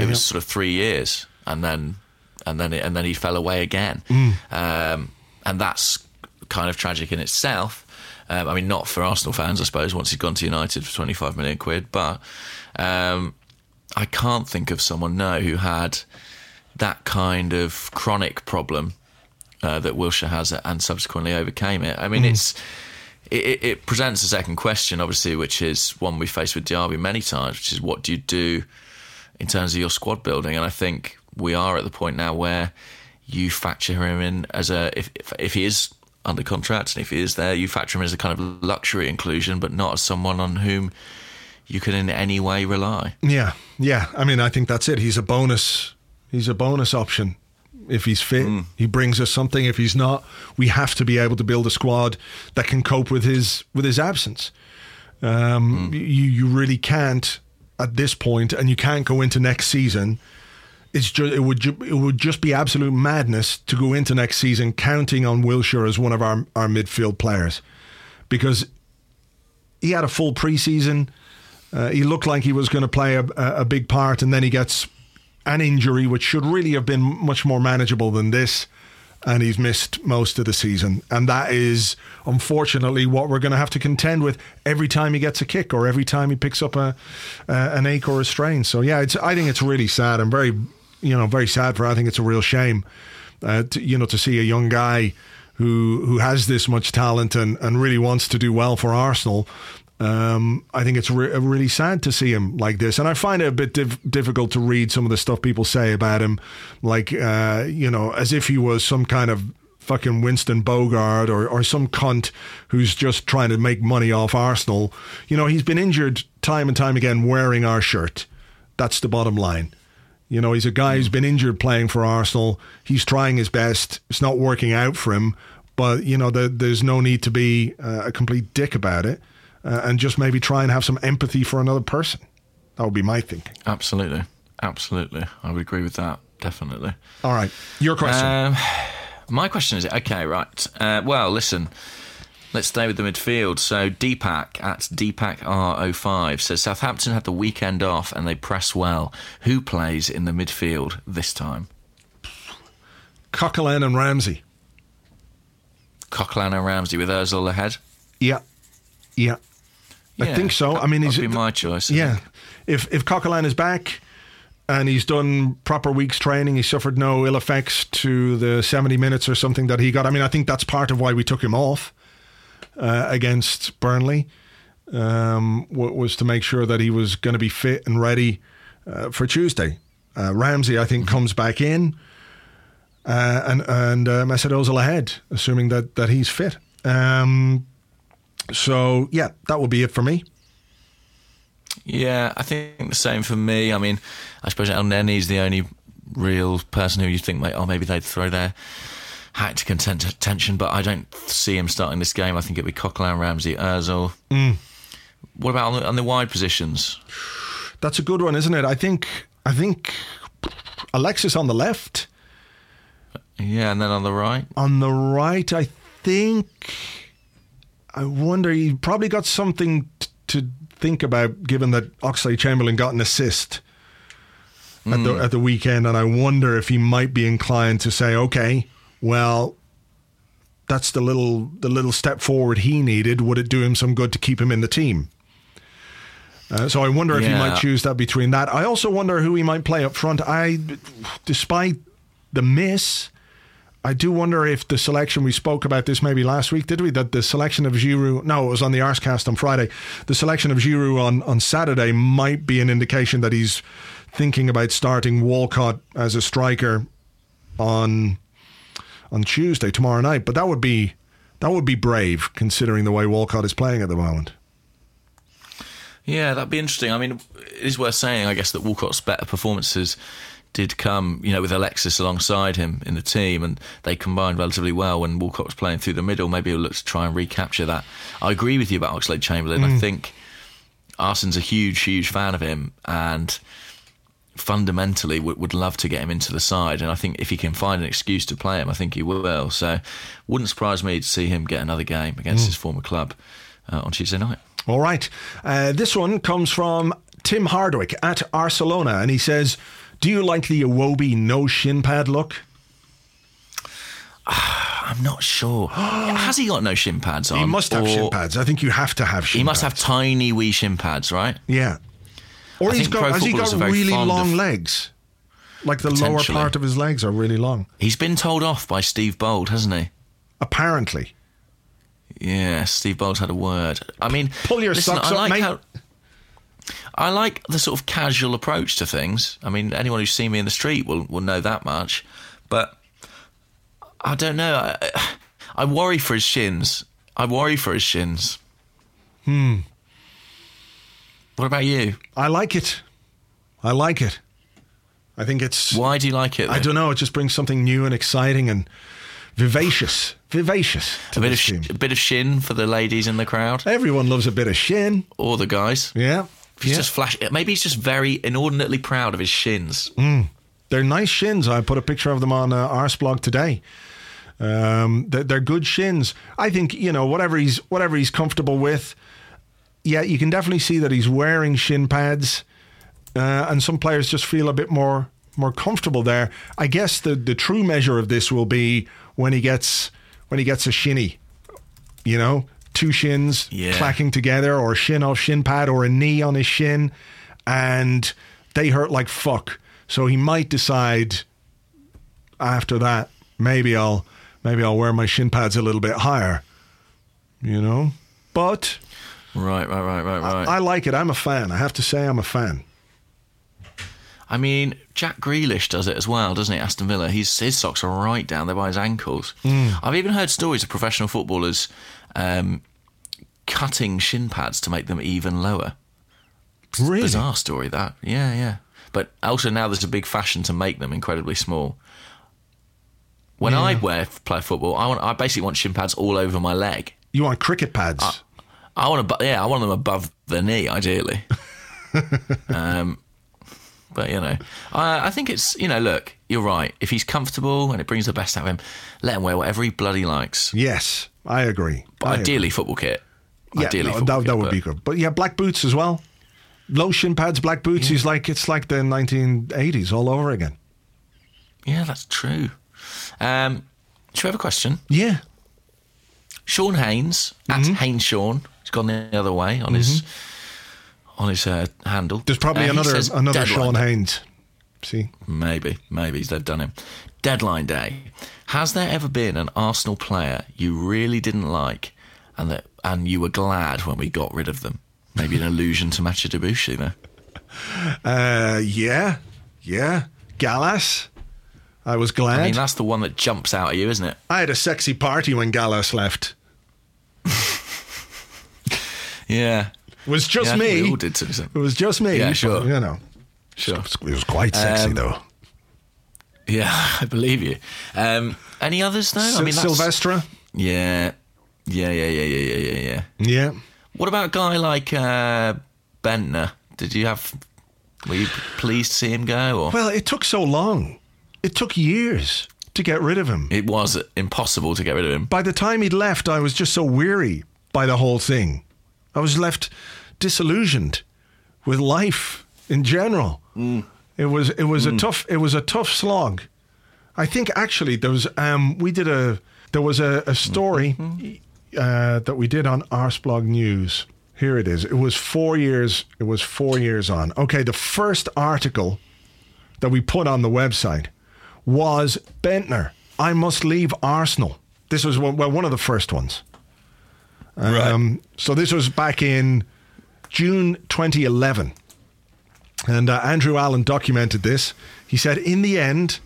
was sort of 3 years, and then he fell away again. And that's kind of tragic in itself. I mean, not for Arsenal fans, I suppose, once he's gone to United for 25 million quid, but I can't think of someone now who had that kind of chronic problem that Wilshere has and subsequently overcame it. I mean, it presents a second question, obviously, which is one we faced with Diaby many times, which is what do you do in terms of your squad building? And I think we are at the point now where you factor him in as if he is under contract, and if he is there, you factor him as a kind of luxury inclusion, but not as someone on whom you can in any way rely. Yeah. I mean, I think that's it. He's a bonus option. If he's fit, he brings us something. If he's not, we have to be able to build a squad that can cope with his absence. You really can't at this point, and you can't go into next season. It would just be absolute madness to go into next season counting on Wilshere as one of our midfield players, because he had a full preseason. He looked like he was going to play a big part, and then he gets an injury which should really have been much more manageable than this, and he's missed most of the season. And that is unfortunately what we're going to have to contend with every time he gets a kick or every time he picks up an ache or a strain. So yeah, I think it's really sad. I'm very, very sad for. I think it's a real shame, to see a young guy who has this much talent and really wants to do well for Arsenal. I think it's really sad to see him like this, and I find it a bit difficult to read some of the stuff people say about him, like as if he was some kind of fucking Winston Bogard or some cunt who's just trying to make money off Arsenal. He's been injured time and time again wearing our shirt. That's the bottom line. He's a guy who's been injured playing for Arsenal. He's trying his best. It's not working out for him, but there's no need to be a complete dick about it. and just maybe try and have some empathy for another person. That would be my thinking. Absolutely. Absolutely. I would agree with that. Definitely. All right. Your question. My question is, okay, right. Well, listen, let's stay with the midfield. So Deepak at DeepakR05 says, Southampton had the weekend off and they press well. Who plays in the midfield this time? Coquelin and Ramsey. Coquelin and Ramsey with Özil ahead? Yeah. Yeah. I think so. I mean, that'd be my choice. I think. If Coquelin is back and he's done proper week's training, he suffered no ill effects to the 70 minutes or something that he got. I mean, I think that's part of why we took him off against Burnley, was to make sure that he was going to be fit and ready for Tuesday. Ramsey, I think, comes back in, and Mesut Özil ahead, assuming that he's fit. So, yeah, that would be it for me. Yeah, I think the same for me. I mean, I suppose Elneny's the only real person who you think, maybe they'd throw their hat to contention, but I don't see him starting this game. I think it'd be Coquelin, Ramsey, Özil. Mm. What about on the wide positions? That's a good one, isn't it? I think Alexis on the left. Yeah, and then on the right? On the right, I think... I wonder, he probably got something to think about, given that Oxlade-Chamberlain got an assist at the weekend, and I wonder if he might be inclined to say, okay, well, that's the little step forward he needed. Would it do him some good to keep him in the team? So I wonder if he might choose that between that. I also wonder who he might play up front. Despite the miss... I do wonder if the selection, we spoke about this maybe last week, did we? That the selection of Giroud, no, it was on the Arsecast on Friday. The selection of Giroud on Saturday might be an indication that he's thinking about starting Walcott as a striker on Tuesday, tomorrow night. But that would be brave, considering the way Walcott is playing at the moment. Yeah, that'd be interesting. I mean, it is worth saying, I guess, that Walcott's better performances did come, with Alexis alongside him in the team, and they combined relatively well when Walcott was playing through the middle. Maybe he'll look to try and recapture that. I agree with you about Oxlade-Chamberlain. I think Arsene's a huge, huge fan of him, and fundamentally would love to get him into the side. And I think if he can find an excuse to play him, I think he will. So wouldn't surprise me to see him get another game against his former club on Tuesday night. All right. This one comes from Tim Hardwick at Barcelona, and he says... Do you like the Iwobi no shin pad look? I'm not sure. Has he got no shin pads on? He must have shin pads. I think you have to have shin pads. He must have tiny wee shin pads, right? Yeah. Or has he got really long legs? Like the lower part of his legs are really long. He's been told off by Steve Bold, hasn't he? Apparently. Yeah, Steve Bold's had a word. I mean, pull your socks up, mate. I like the sort of casual approach to things. I mean, anyone who's seen me in the street will know that much. But I don't know. I worry for his shins. What about you? I like it. I think it's... Why do you like it, then? I don't know. It just brings something new and exciting and vivacious. A bit of shin for the ladies in the crowd. Everyone loves a bit of shin. Or the guys. Yeah. He's just maybe he's just very inordinately proud of his shins. They're nice shins. I put a picture of them on Arsblog today. They're good shins. I think, whatever he's comfortable with. Yeah, you can definitely see that he's wearing shin pads, and some players just feel a bit more comfortable there. I guess the true measure of this will be when he gets a shinny, two shins clacking together, or a shin off shin pad, or a knee on his shin, and they hurt like fuck. So he might decide after that, maybe I'll wear my shin pads a little bit higher, But right. I like it. I'm a fan. I have to say, I'm a fan. I mean, Jack Grealish does it as well, doesn't he? Aston Villa, his socks are right down there by his ankles. I've even heard stories of professional footballers cutting shin pads to make them even lower. Really? Bizarre story, that. Yeah. But also now there's a big fashion to make them incredibly small. When I play football, I basically want shin pads all over my leg. You want cricket pads? I want them above the knee, ideally. But, you know, I think it's, you know, look, you're right. If he's comfortable and it brings the best out of him, let him wear whatever he bloody likes. Yes, I agree. But ideally, football kit. Yeah, that would be good. But yeah, black boots as well. Lotion pads, black boots. Yeah. It's like the 1980s all over again. Yeah, that's true. Should we have a question? Yeah. Sean Haynes, at Haynes Sean, he's gone the other way on his handle. There's probably another Sean Haynes. See, maybe they've done him. Deadline day. Has there ever been an Arsenal player you really didn't like, and you were glad when we got rid of them? Maybe an allusion to Mathieu Debuchy there. Yeah, Gallas. I was glad. I mean, that's the one that jumps out at you, isn't it? I had a sexy party when Gallas left. Yeah, it was just me. We all did something. It was just me. Yeah, sure. You know, sure. It was quite sexy though. Yeah, I believe you. Any others though? I mean, Silvestre. Yeah. What about a guy like Bentner? Were you pleased to see him go? Or? Well, it took so long. It took years to get rid of him. It was impossible to get rid of him. By the time he'd left, I was just so weary by the whole thing. I was left disillusioned with life in general. Mm. It was a tough slog. I think actually there was a story that we did on Arsblog News. Here it is. It was four years on. Okay, the first article that we put on the website was Bentner, I must leave Arsenal. This was one of the first ones. Right. So this was back in June 2011. And Andrew Allen documented this. He said, in the end,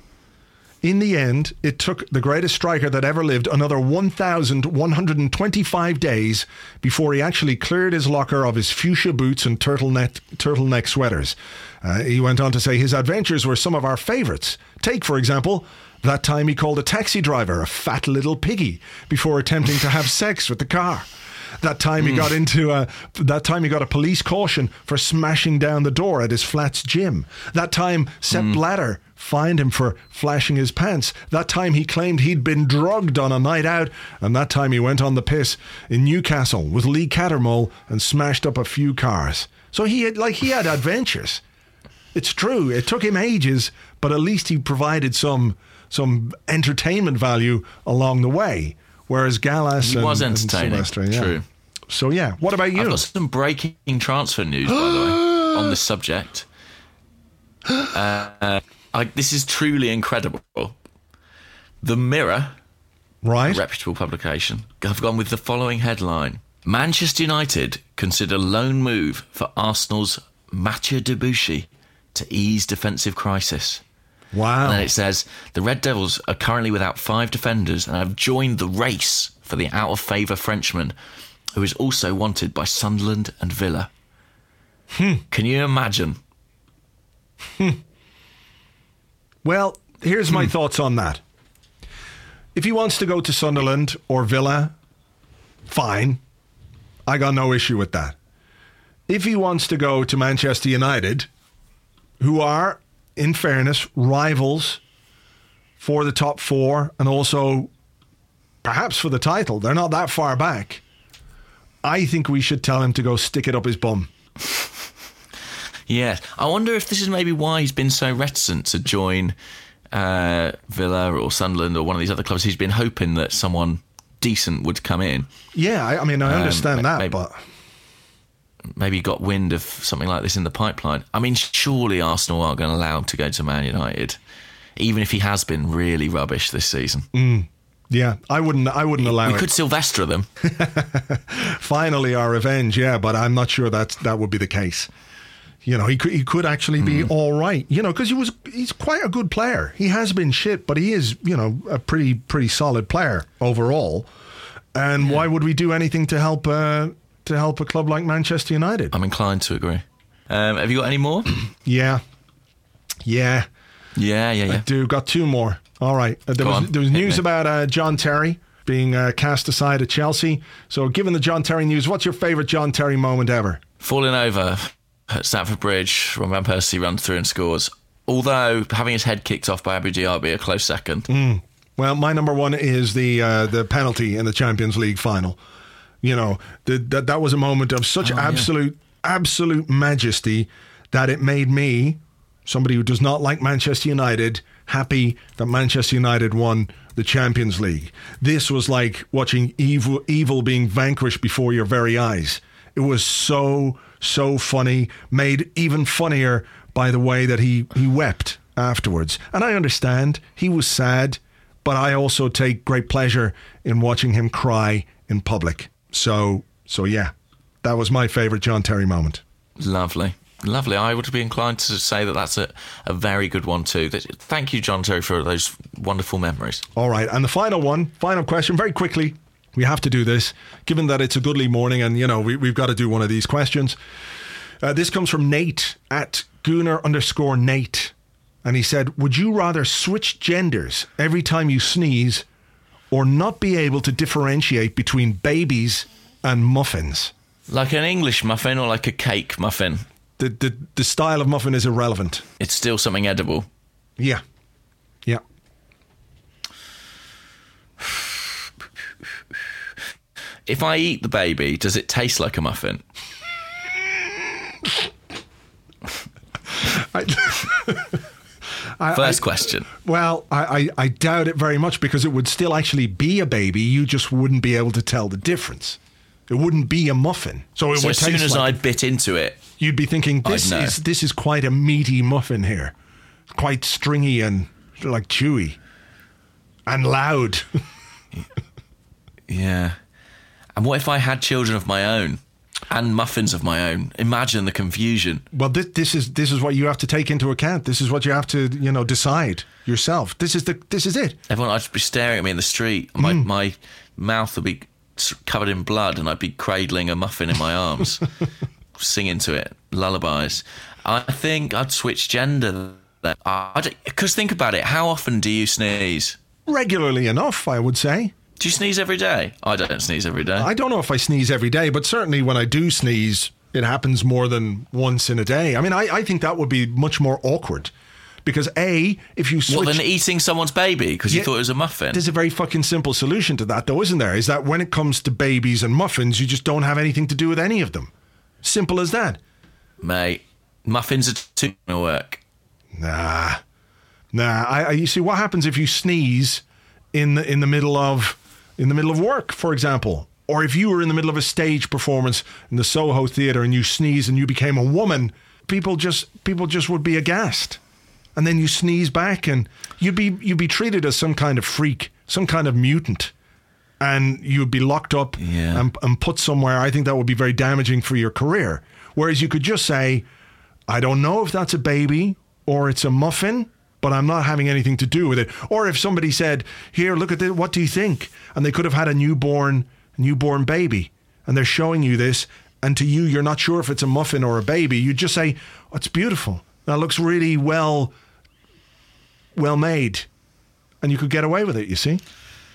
it took the greatest striker that ever lived another 1,125 days before he actually cleared his locker of his fuchsia boots and turtleneck sweaters. He went on to say his adventures were some of our favourites. Take, for example, that time he called a taxi driver a fat little piggy before attempting to have sex with the car. That time he got a police caution for smashing down the door at his flat's gym. That time Sepp Blatter fined him for flashing his pants. That time he claimed he'd been drugged on a night out. And that time he went on the piss in Newcastle with Lee Cattermole and smashed up a few cars. So he had adventures. It's true. It took him ages, but at least he provided some entertainment value along the way. Whereas Gallas was entertaining. Yeah. True. So yeah, what about you? I've got some breaking transfer news, by the way, on this subject. This is truly incredible. The Mirror, right, a reputable publication, have gone with the following headline: Manchester United consider loan move for Arsenal's Mathieu Debuchy to ease defensive crisis. Wow. And then it says, the Red Devils are currently without 5 defenders and have joined the race for the out-of-favour Frenchman, who is also wanted by Sunderland and Villa. Can you imagine? Well, here's my thoughts on that. If he wants to go to Sunderland or Villa, fine. I got no issue with that. If he wants to go to Manchester United, who are, in fairness, rivals for the top 4 and also perhaps for the title. They're not that far back. I think we should tell him to go stick it up his bum. Yeah. I wonder if this is maybe why he's been so reticent to join Villa or Sunderland or one of these other clubs. He's been hoping that someone decent would come in. Yeah, I mean, I understand that, but... Maybe got wind of something like this in the pipeline. I mean, surely Arsenal aren't going to allow him to go to Man United, even if he has been really rubbish this season. Yeah, I wouldn't allow it. We could Silvestre them. Finally, our revenge. Yeah, but I'm not sure that would be the case. You know, he could actually be all right. You know, because he's quite a good player. He has been shit, but he is, you know, a pretty solid player overall. And why would we do anything to help? To help a club like Manchester United. I'm inclined to agree. Have you got any more? Yeah. I do. Got 2 more. All right. There was news about John Terry, being cast aside at Chelsea. So given the John Terry news, what's your favourite John Terry moment ever? Falling over at Stamford Bridge, Robin Van Persie runs through and scores. Although having his head kicked off by Abu Dhabi, a close second. Mm. Well, my number one is the penalty in the Champions League final. You know, that was a moment of such absolute majesty that it made me, somebody who does not like Manchester United, happy that Manchester United won the Champions League. This was like watching evil being vanquished before your very eyes. It was so funny, made even funnier by the way that he wept afterwards. And I understand he was sad, but I also take great pleasure in watching him cry in public. So yeah, that was my favourite John Terry moment. Lovely. I would be inclined to say that that's a very good one too. Thank you, John Terry, for those wonderful memories. All right, and the final question, very quickly. We have to do this, given that it's a goodly morning and, you know, we've got to do one of these questions. This comes from Nate at @Gunner_Nate. And he said, would you rather switch genders every time you sneeze or not be able to differentiate between babies and muffins? Like an English muffin or like a cake muffin? The style of muffin is irrelevant. It's still something edible. Yeah. If I eat the baby, does it taste like a muffin? First question. Well, I doubt it very much, because it would still actually be a baby. You just wouldn't be able to tell the difference. It wouldn't be a muffin. So as soon as I bit into it, you'd be thinking, this is quite a meaty muffin here. Quite stringy and like chewy. And loud. Yeah. And what if I had children of my own and muffins of my own? Imagine the confusion. Well, this is what you have to take into account. This is what you have to, you know, decide yourself. This is it. Everyone would be staring at me in the street. My mouth would be covered in blood, and I'd be cradling a muffin in my arms, singing to it lullabies. I think I'd switch gender. Because think about it. How often do you sneeze? Regularly enough, I would say. Do you sneeze every day? I don't sneeze every day. I don't know if I sneeze every day, but certainly when I do sneeze, it happens more than once in a day. I mean, I think that would be much more awkward, because A, if you switch... Well, then eating someone's baby because you thought it was a muffin. There's a very fucking simple solution to that, though, isn't there? Is that when it comes to babies and muffins, you just don't have anything to do with any of them. Simple as that. Mate, muffins are too gonna work. Nah. You see, what happens if you sneeze in the middle of... in the middle of work, for example, or if you were in the middle of a stage performance in the Soho Theatre and you sneeze and you became a woman, people just would be aghast, and then you sneeze back and you'd be treated as some kind of freak, some kind of mutant, and you'd be locked up and put somewhere. I think that would be very damaging for your career. Whereas you could just say, I don't know if that's a baby or it's a muffin, but I'm not having anything to do with it. Or if somebody said, here, look at this, what do you think? And they could have had a newborn baby, and they're showing you this, and to you, you're not sure if it's a muffin or a baby. You just say, oh, it's beautiful. That looks really well made. And you could get away with it, you see?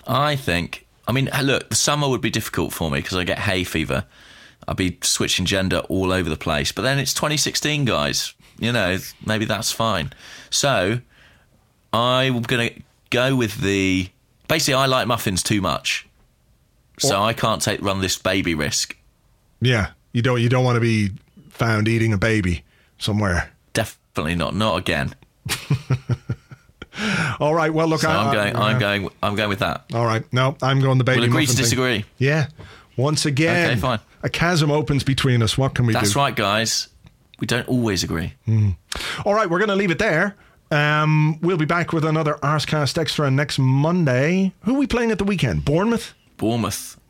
Look, the summer would be difficult for me because I get hay fever. I'd be switching gender all over the place. But then it's 2016, guys. You know, maybe that's fine. So... I'm going to go with basically, I like muffins too much, so I can't run this baby risk. Yeah, you don't want to be found eating a baby somewhere. Definitely not again. All right, well, look, so I'm going with that. All right, no, I'm going the baby. We'll agree to disagree. Thing. Yeah, once again, okay, fine. A chasm opens between us. What can we do? That's right, guys. We don't always agree. Mm. All right, we're going to leave it there. We'll be back with another Arsecast Extra next Monday. Who are we playing at the weekend? Bournemouth.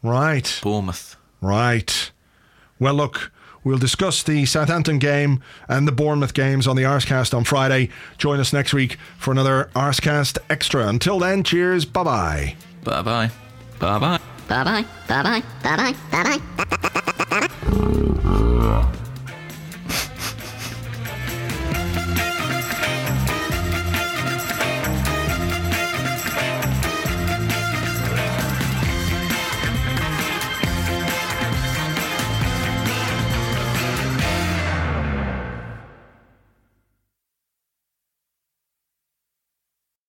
Right. Well, look, we'll discuss the Southampton game and the Bournemouth games on the Arsecast on Friday. Join us next week for another Arsecast Extra. Until then, cheers. Bye-bye. Bye-bye. Bye-bye. Bye-bye. Bye-bye. Bye-bye. Bye-bye. Bye-bye.